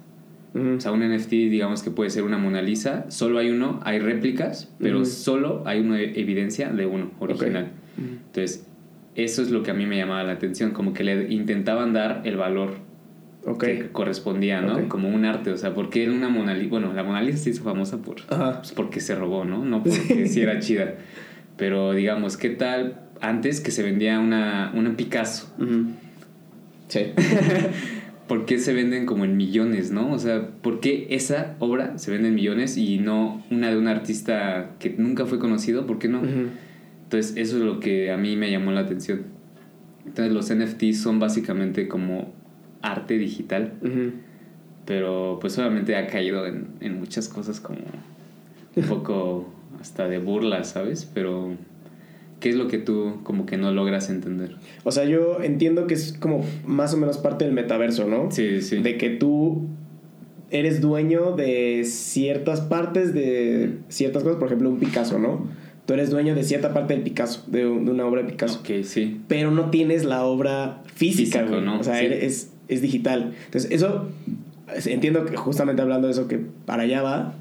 Uh-huh. O sea, un NFT, digamos que puede ser una Mona Lisa. Solo hay uno. Hay réplicas, pero uh-huh. solo hay una evidencia de uno original. Okay. Uh-huh. Entonces, eso es lo que a mí me llamaba la atención. Como que le intentaban dar el valor... Okay. Que correspondía, ¿no? Okay. Como un arte, o sea, porque era una Mona Lisa. Bueno, la Mona Lisa se hizo famosa por, pues porque se robó, ¿no? No porque sí era chida. Pero digamos, ¿qué tal antes que se vendía una Picasso? Uh-huh. Sí. ¿Por qué se venden como en millones, no? O sea, ¿por qué esa obra se vende en millones y no una de un artista que nunca fue conocido? ¿Por qué no? Uh-huh. Entonces, eso es lo que a mí me llamó la atención. Entonces, los NFTs son básicamente como arte digital, uh-huh. pero pues obviamente ha caído en muchas cosas como un poco hasta de burla, ¿sabes? Pero ¿qué es lo que tú como que no logras entender? O sea, yo entiendo que es como más o menos parte del metaverso, ¿no? Sí, sí. De que tú eres dueño de ciertas partes de ciertas cosas, por ejemplo un Picasso, ¿no? Tú eres dueño de cierta parte del Picasso, de una obra de Picasso. Ok, sí. Pero no tienes la obra física, güey. No, o sea, sí. Es digital. Entonces, eso... Entiendo que justamente hablando de eso que para allá va,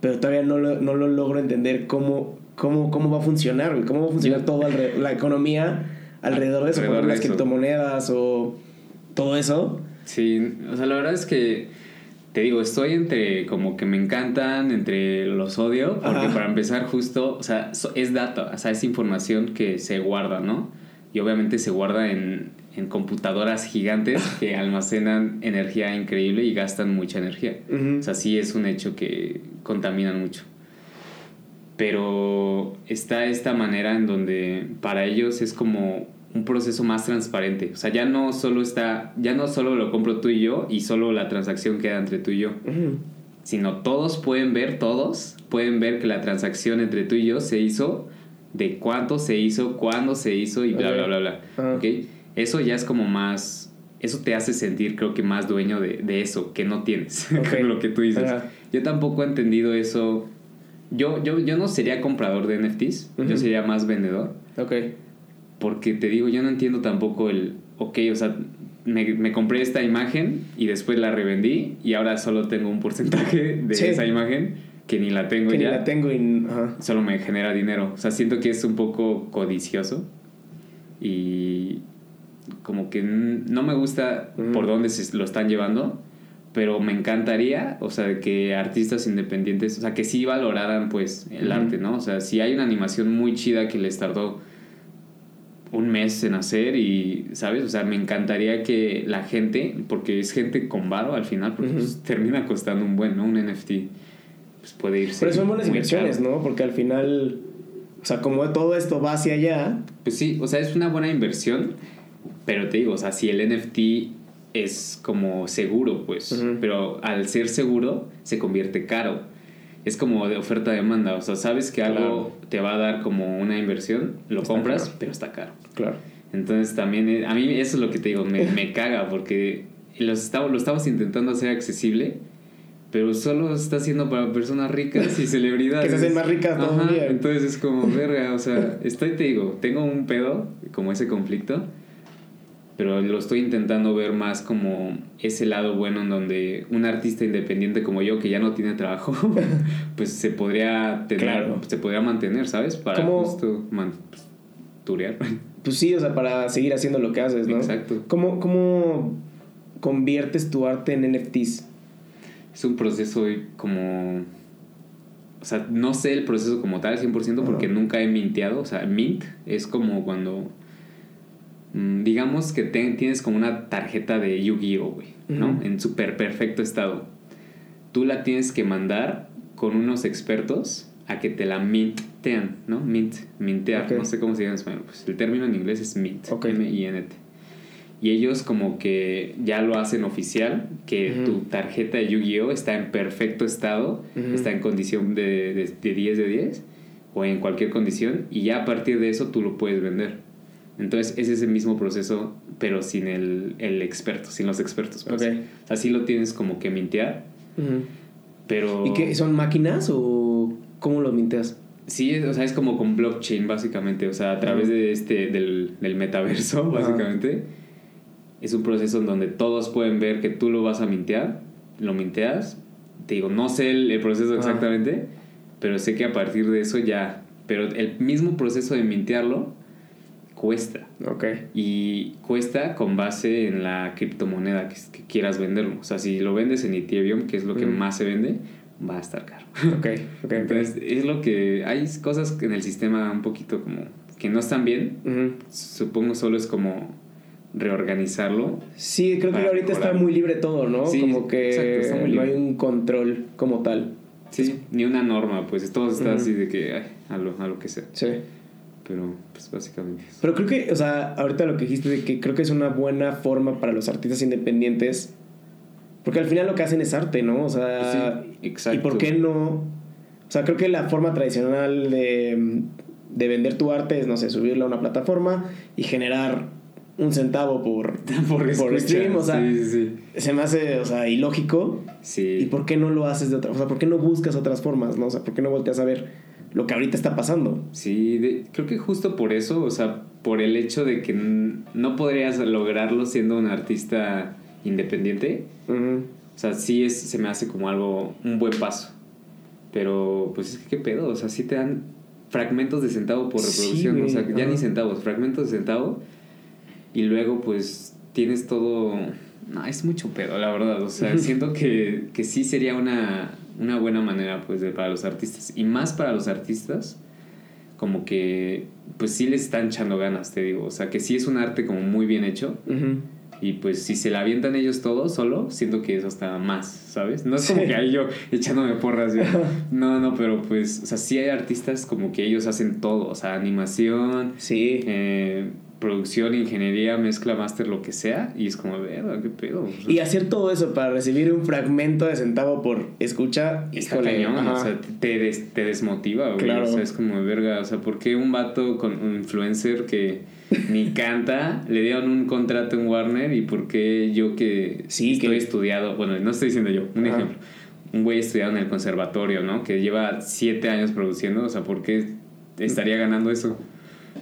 pero todavía no lo logro entender cómo va a funcionar, güey. Cómo va a funcionar todo la economía alrededor de eso. Alrededor como de las criptomonedas o todo eso. Sí, o sea, la verdad es que... Te digo, estoy entre como que me encantan, entre los odio, porque ajá. para empezar justo, o sea, es data, o sea, es información que se guarda, ¿no? Y obviamente se guarda en computadoras gigantes que almacenan energía increíble y gastan mucha energía. Uh-huh. O sea, sí es un hecho que contaminan mucho. Pero está esta manera en donde para ellos es como... un proceso más transparente. O sea, ya no solo lo compro tú y yo y solo la transacción queda entre tú y yo. Uh-huh. Sino todos pueden ver que la transacción entre tú y yo se hizo, de cuánto se hizo, cuándo se hizo y bla, okay. bla, bla, bla. Uh-huh. ¿Okay? Eso ya es como más... Eso te hace sentir, creo que más dueño de eso, que no tienes, okay. con lo que tú dices. Uh-huh. Yo tampoco he entendido eso. Yo no sería comprador de NFTs, uh-huh. yo sería más vendedor. Ok. Porque te digo, yo no entiendo tampoco el... Ok, o sea, me compré esta imagen y después la revendí y ahora solo tengo un porcentaje de sí. esa imagen que ni la tengo que ya. Que ni la tengo y... Uh-huh. Solo me genera dinero. O sea, siento que es un poco codicioso y como que no me gusta uh-huh. por dónde se lo están llevando, pero me encantaría, o sea, que artistas independientes... O sea, que sí valoraran, pues, el uh-huh. arte, ¿no? O sea, si hay una animación muy chida que les tardó... un mes en hacer y, ¿sabes? O sea, me encantaría que la gente, porque es gente con varo al final, porque uh-huh. pues termina costando un buen, ¿no? Un NFT, pues puede irse. Pero son buenas inversiones, caro. ¿No? Porque al final, o sea, como todo esto va hacia allá. Pues sí, o sea, es una buena inversión, pero te digo, o sea, si el NFT es como seguro, pues, uh-huh. pero al ser seguro, se convierte caro. Es como de oferta-demanda, o sea, sabes que algo te va a dar como una inversión, lo está compras, caro. Pero está caro. Claro. Entonces también, a mí eso es lo que te digo, me caga, porque lo estamos intentando hacer accesible, pero solo está siendo para personas ricas y celebridades. Que se hacen más ricas todo el día. Entonces es como, verga, o sea, tengo un pedo, como ese conflicto, pero lo estoy intentando ver más como ese lado bueno en donde un artista independiente como yo, que ya no tiene trabajo, pues se podría mantener, ¿sabes? Para justo turear. pues sí, o sea, para seguir haciendo lo que haces, ¿no? Exacto. ¿Cómo conviertes tu arte en NFTs? Es un proceso como... O sea, no sé el proceso como tal 100% porque nunca he minteado. O sea, mint es como cuando... digamos que tienes como una tarjeta de Yu-Gi-Oh, güey, ¿no? En súper perfecto estado. Tú la tienes que mandar con unos expertos a que te la mintean, ¿no? Mintear, okay. No sé cómo se llama en español. Pues el término en inglés es mint, okay. M-I-N-T. Y ellos como que ya lo hacen oficial, que tu tarjeta de Yu-Gi-Oh está en perfecto estado, está en condición de 10 de 10, o en cualquier condición, y ya a partir de eso tú lo puedes vender. Entonces es ese mismo proceso, pero sin el experto, sin los expertos. Pues. Okay. O sea, sí lo tienes como que mintear, pero... ¿Y qué? ¿Son máquinas o cómo lo minteas? Sí, o sea, es como con blockchain, básicamente. O sea, a través de del metaverso, básicamente. Es un proceso en donde todos pueden ver que tú lo vas a mintear, lo minteas. Te digo, no sé el proceso exactamente, pero sé que a partir de eso ya... Pero el mismo proceso de mintearlo cuesta. Okay. Y cuesta con base en la criptomoneda que quieras venderlo. O sea, si lo vendes en Ethereum, que es lo que más se vende, va a estar caro. Okay. Entonces, es lo que... Hay cosas en el sistema un poquito como... que no están bien. Supongo solo es como... reorganizarlo. Sí, creo que ahorita está muy libre todo, ¿no? Sí, como que exacto, está muy libre. No hay un control como tal. Sí, entonces, ni una norma, pues todo está así de que a lo que sea. Sí. Pero, pues básicamente. Pero creo que, o sea, ahorita lo que dijiste de que creo que es una buena forma para los artistas independientes, porque al final lo que hacen es arte, ¿no? O sea, sí, exacto. ¿Y por qué no? O sea, creo que la forma tradicional de vender tu arte es, no sé, subirlo a una plataforma y generar un centavo por stream, o sea, sí. Se me hace, o sea, ilógico. Sí. ¿Y por qué no lo haces de otra? O sea, ¿por qué no buscas otras formas, no? O sea, ¿por qué no volteas a ver lo que ahorita está pasando? Sí, creo que justo por eso, o sea, por el hecho de que no podrías lograrlo siendo un artista independiente. O sea, sí se me hace como algo, un buen paso. Pero, pues, es que qué pedo, o sea, sí te dan fragmentos de centavo por reproducción, sí, o sea, ya ni centavos, fragmentos de centavo. Y luego, pues, tienes todo... No, es mucho pedo, la verdad. O sea, siento que sí sería una buena manera, pues, para los artistas. Y más para los artistas, como que, pues, sí les están echando ganas, te digo. O sea, que sí es un arte como muy bien hecho. Y, pues, si se la avientan ellos todos solo, siento que es hasta más, ¿sabes? No es como que ahí yo echándome porras. Yo. No, pero, pues, o sea, sí hay artistas como que ellos hacen todo. O sea, animación. Sí. Producción, ingeniería, mezcla, máster, lo que sea, y es como, verga, qué pedo. Y hacer todo eso para recibir un fragmento de centavo por escucha, está cañón, o sea, te desmotiva, güey. Claro. O sea, es como, verga, o sea, ¿por qué un vato con un influencer que ni canta le dieron un contrato en Warner y por qué yo que estudiado, bueno, no estoy diciendo yo, un ejemplo, un güey estudiado en el conservatorio, ¿no? Que lleva 7 años produciendo, o sea, ¿por qué estaría ganando eso?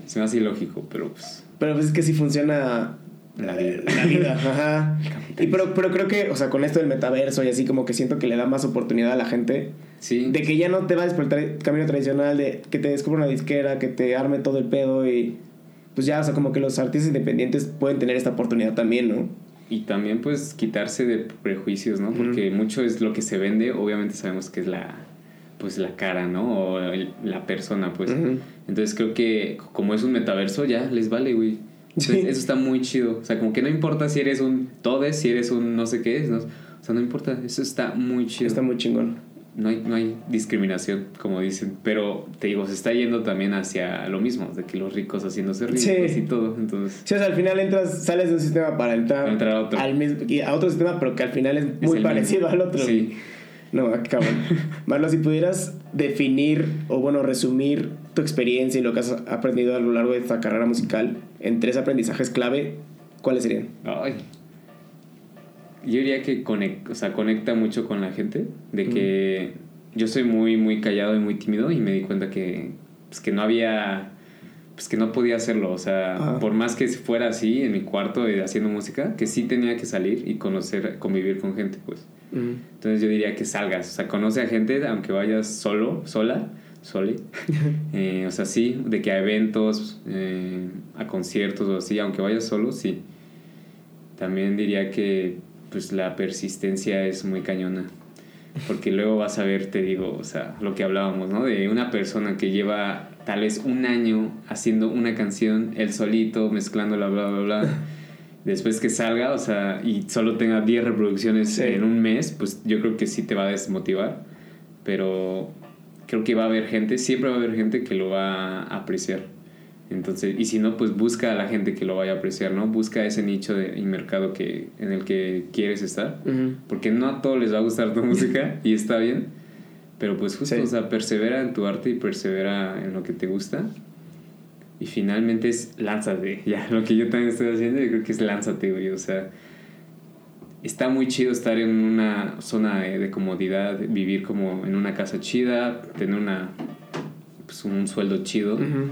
Se me hace ilógico, pero pues... Pero pues es que sí funciona la vida. Ajá. Y pero creo que, o sea, con esto del metaverso y así, como que siento que le da más oportunidad a la gente. Sí. De que ya no te vas por el camino tradicional de que te descubra una disquera, que te arme todo el pedo y... Pues ya, o sea, como que los artistas independientes pueden tener esta oportunidad también, ¿no? Y también, pues, quitarse de prejuicios, ¿no? Porque mucho es lo que se vende. Obviamente sabemos que es la cara, ¿no? O la persona, pues. Entonces creo que como es un metaverso, ya les vale, güey. Entonces, eso está muy chido. O sea, como que no importa si eres un todes, si eres un no sé qué es, ¿no? O sea, no importa. Eso está muy chido. Está muy chingón. No hay discriminación, como dicen. Pero, te digo, se está yendo también hacia lo mismo, de que los ricos haciéndose ricos y todo. Entonces... Sí, o sea, al final sales de un sistema para entrar a otro. A otro sistema, pero que al final es muy parecido al otro. Sí. No, acabo. Marlo, si pudieras definir o, bueno, resumir tu experiencia y lo que has aprendido a lo largo de esta carrera musical en 3 aprendizajes clave, ¿cuáles serían? Ay. Yo diría que conecta mucho con la gente, de que yo soy muy, muy callado y muy tímido y me di cuenta que, pues, que no había... Pues que no podía hacerlo, o sea, por más que fuera así en mi cuarto haciendo música, que sí tenía que salir y convivir con gente, pues. Entonces yo diría que salgas, o sea, conoce a gente, aunque vayas sola, Soli. O sea, sí, de que a eventos, a conciertos o así, aunque vayas solo, sí. También diría que pues la persistencia es muy cañona, porque luego vas a ver, te digo, o sea, lo que hablábamos, ¿no? De una persona que lleva tal vez un año haciendo una canción, él solito, mezclándola, bla, bla, bla, bla. Después que salga, o sea, y solo tenga 10 reproducciones sí. en un mes, pues yo creo que sí te va a desmotivar, pero creo que va a haber gente, siempre va a haber gente que lo va a apreciar. Entonces, y si no, pues busca a la gente que lo vaya a apreciar, ¿no? Busca ese nicho y mercado en el que quieres estar, uh-huh. porque no a todos les va a gustar tu música y está bien, pero pues justo, sí. o sea, persevera en tu arte y persevera en lo que te gusta. Y finalmente es lánzate. Ya, lo que yo también estoy haciendo, yo creo que es lánzate, güey. O sea, está muy chido estar en una zona de comodidad, vivir como en una casa chida, tener una, pues, un sueldo chido. Uh-huh.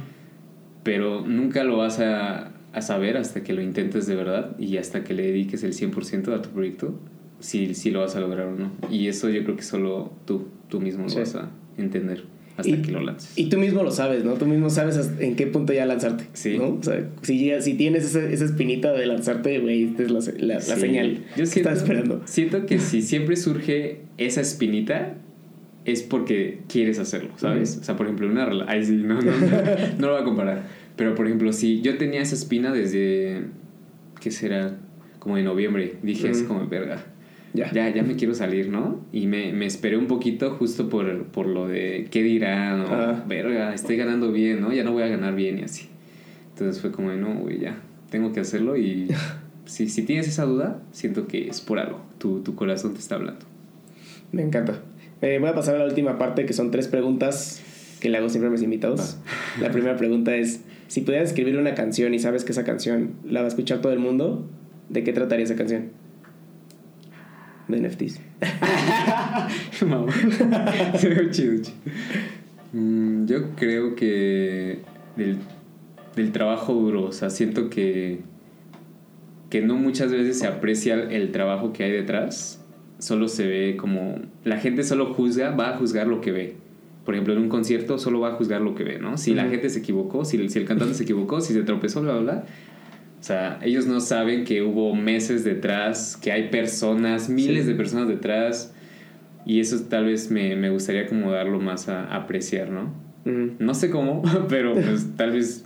Pero nunca lo vas a saber hasta que lo intentes de verdad y hasta que le dediques el 100% a tu proyecto, si lo vas a lograr o no. Y eso yo creo que solo tú mismo sí. lo vas a entender. Hasta que lo lances. Y tú mismo lo sabes, ¿no? Tú mismo sabes en qué punto ya lanzarte. Sí. ¿No? O sea, si tienes esa espinita de lanzarte, güey, esta es la señal. Yo siento, estás esperando. Siento que si siempre surge esa espinita, es porque quieres hacerlo, ¿sabes? Uh-huh. O sea, por ejemplo, una relación. Ay, sí, no lo voy a comparar. Pero, por ejemplo, si yo tenía esa espina desde, ¿qué será? Como de noviembre. Dije, uh-huh. es como verga. Ya me quiero salir, ¿no? Y me esperé un poquito justo por lo de qué dirán, o verga, estoy ganando bien, ¿no? Ya no voy a ganar bien y así. Entonces fue como, no, güey, ya, tengo que hacerlo. Y si tienes esa duda, siento que es por algo. Tu corazón te está hablando. Me encanta. Voy a pasar a la última parte, que son 3 preguntas que le hago siempre a mis invitados. Ah. La primera pregunta es, si pudieras escribir una canción y sabes que esa canción la va a escuchar todo el mundo, ¿de qué trataría esa canción? De NFTs. Mamá. Se ve chido. Yo creo que del trabajo duro. O sea, siento que no muchas veces se aprecia el trabajo que hay detrás. Solo se ve como... La gente solo juzga, va a juzgar lo que ve. Por ejemplo, en un concierto solo va a juzgar lo que ve, ¿no? Si uh-huh. la gente se equivocó, si el cantante se equivocó, si se tropezó, bla, bla, bla. O sea, ellos no saben que hubo meses detrás, que hay personas, miles sí. de personas detrás. Y eso tal vez me gustaría como darlo más a apreciar, ¿no? Uh-huh. No sé cómo, pero pues tal vez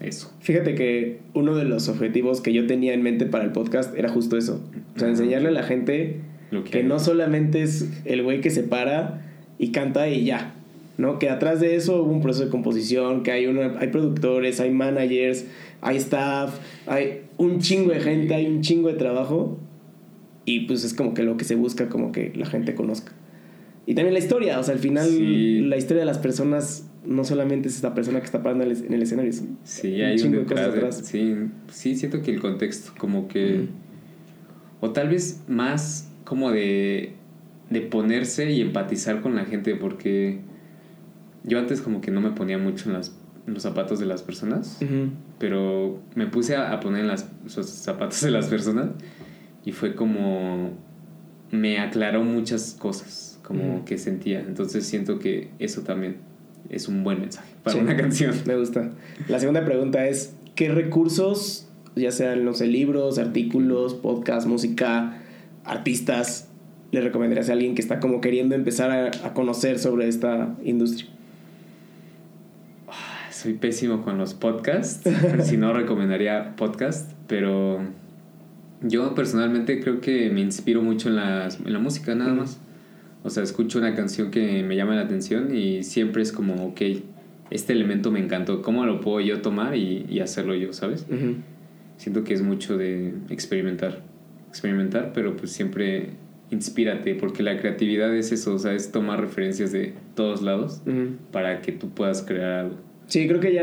eso. Fíjate que uno de los objetivos que yo tenía en mente para el podcast era justo eso. O sea, enseñarle a la gente que no solamente es el güey que se para y canta y ya, ¿no? Que atrás de eso hubo un proceso de composición, que hay productores, hay managers, hay staff, hay un chingo de gente, hay un chingo de trabajo, y pues es como que lo que se busca, como que la gente conozca. Y también la historia, o sea, al final sí. la historia de las personas no solamente es esta persona que está parando en el escenario, es sí, un hay chingo un detrás, de cosas atrás. Sí, siento que el contexto como que... Uh-huh. O tal vez más como de ponerse y empatizar con la gente, porque yo antes como que no me ponía mucho en los zapatos de las personas, uh-huh. pero me puse a poner en los zapatos de las personas y fue como me aclaró muchas cosas como uh-huh. que sentía. Entonces siento que eso también es un buen mensaje para sí. una canción. Me gusta. La segunda pregunta es, ¿qué recursos, ya sean, no sé, libros, artículos, podcast, música, artistas, le recomendarías a alguien que está como queriendo empezar a conocer sobre esta industria? Soy pésimo con los podcasts, si no recomendaría podcast, pero yo personalmente creo que me inspiro mucho en la música, nada más. O sea, escucho una canción que me llama la atención y siempre es como, ok, este elemento me encantó, ¿cómo lo puedo yo tomar y hacerlo yo, sabes? Uh-huh. Siento que es mucho de experimentar, pero pues siempre inspírate, porque la creatividad es eso, o sea, es tomar referencias de todos lados uh-huh. para que tú puedas crear algo. Sí, creo que ya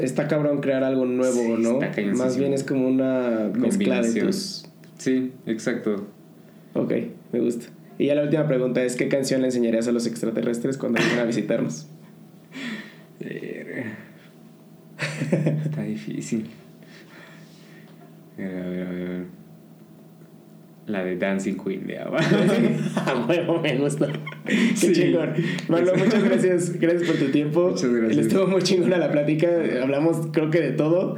está cabrón crear algo nuevo, sí, ¿no? Está cañón. Más bien es como una mezcla de tus... Sí, exacto. Ok, me gusta. Y ya la última pregunta es, ¿qué canción le enseñarías a los extraterrestres cuando vengan a visitarnos? Está difícil. A ver. La de Dancing Queen de ABBA. A huevo, me gusta. Qué sí. Chingón. Marlo, muchas gracias. Gracias por tu tiempo. Muchas gracias. Estuvo muy chingona la plática. Hablamos, creo que de todo.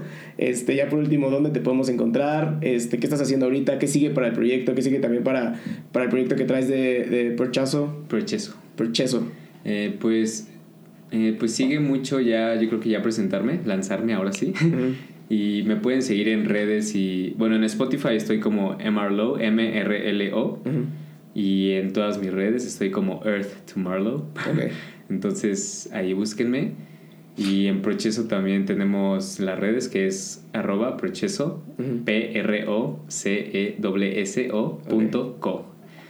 Ya por último, ¿dónde te podemos encontrar? ¿Qué estás haciendo ahorita? ¿Qué sigue para el proyecto? ¿Qué sigue también para el proyecto que traes de Proceso? Pues sigue mucho ya. Yo creo que ya presentarme, lanzarme ahora sí. Uh-huh. Y me pueden seguir en redes y... Bueno, en Spotify estoy como Marlo, Mrlo. Uh-huh. Y en todas mis redes estoy como Earth to Marlo. Okay. Entonces, ahí búsquenme. Y en Proceso también tenemos las redes, que es @Proceso. Uh-huh. proceso.co.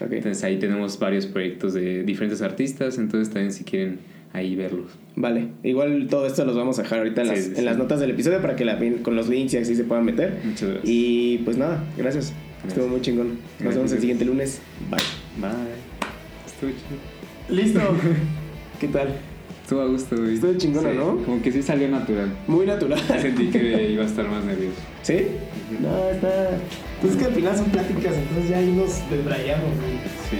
Okay. Entonces, ahí tenemos varios proyectos de diferentes artistas. Entonces, también si quieren... ahí verlos. Vale, igual todo esto los vamos a dejar ahorita en las notas del episodio para que con los links y así se puedan meter. Muchas gracias. Y pues nada, gracias. Estuvo muy chingón. Nos vemos el siguiente lunes. Bye. Estuvo chido. Listo. ¿Qué tal? Estuvo a gusto, güey. Estuvo chingona, sí, ¿no? Como que sí salió natural. Muy natural. Sentí que iba a estar más nervioso. ¿Sí? Uh-huh. No, está... Pues es que al final son pláticas, entonces ya ahí nos desbrayamos, güey. Sí.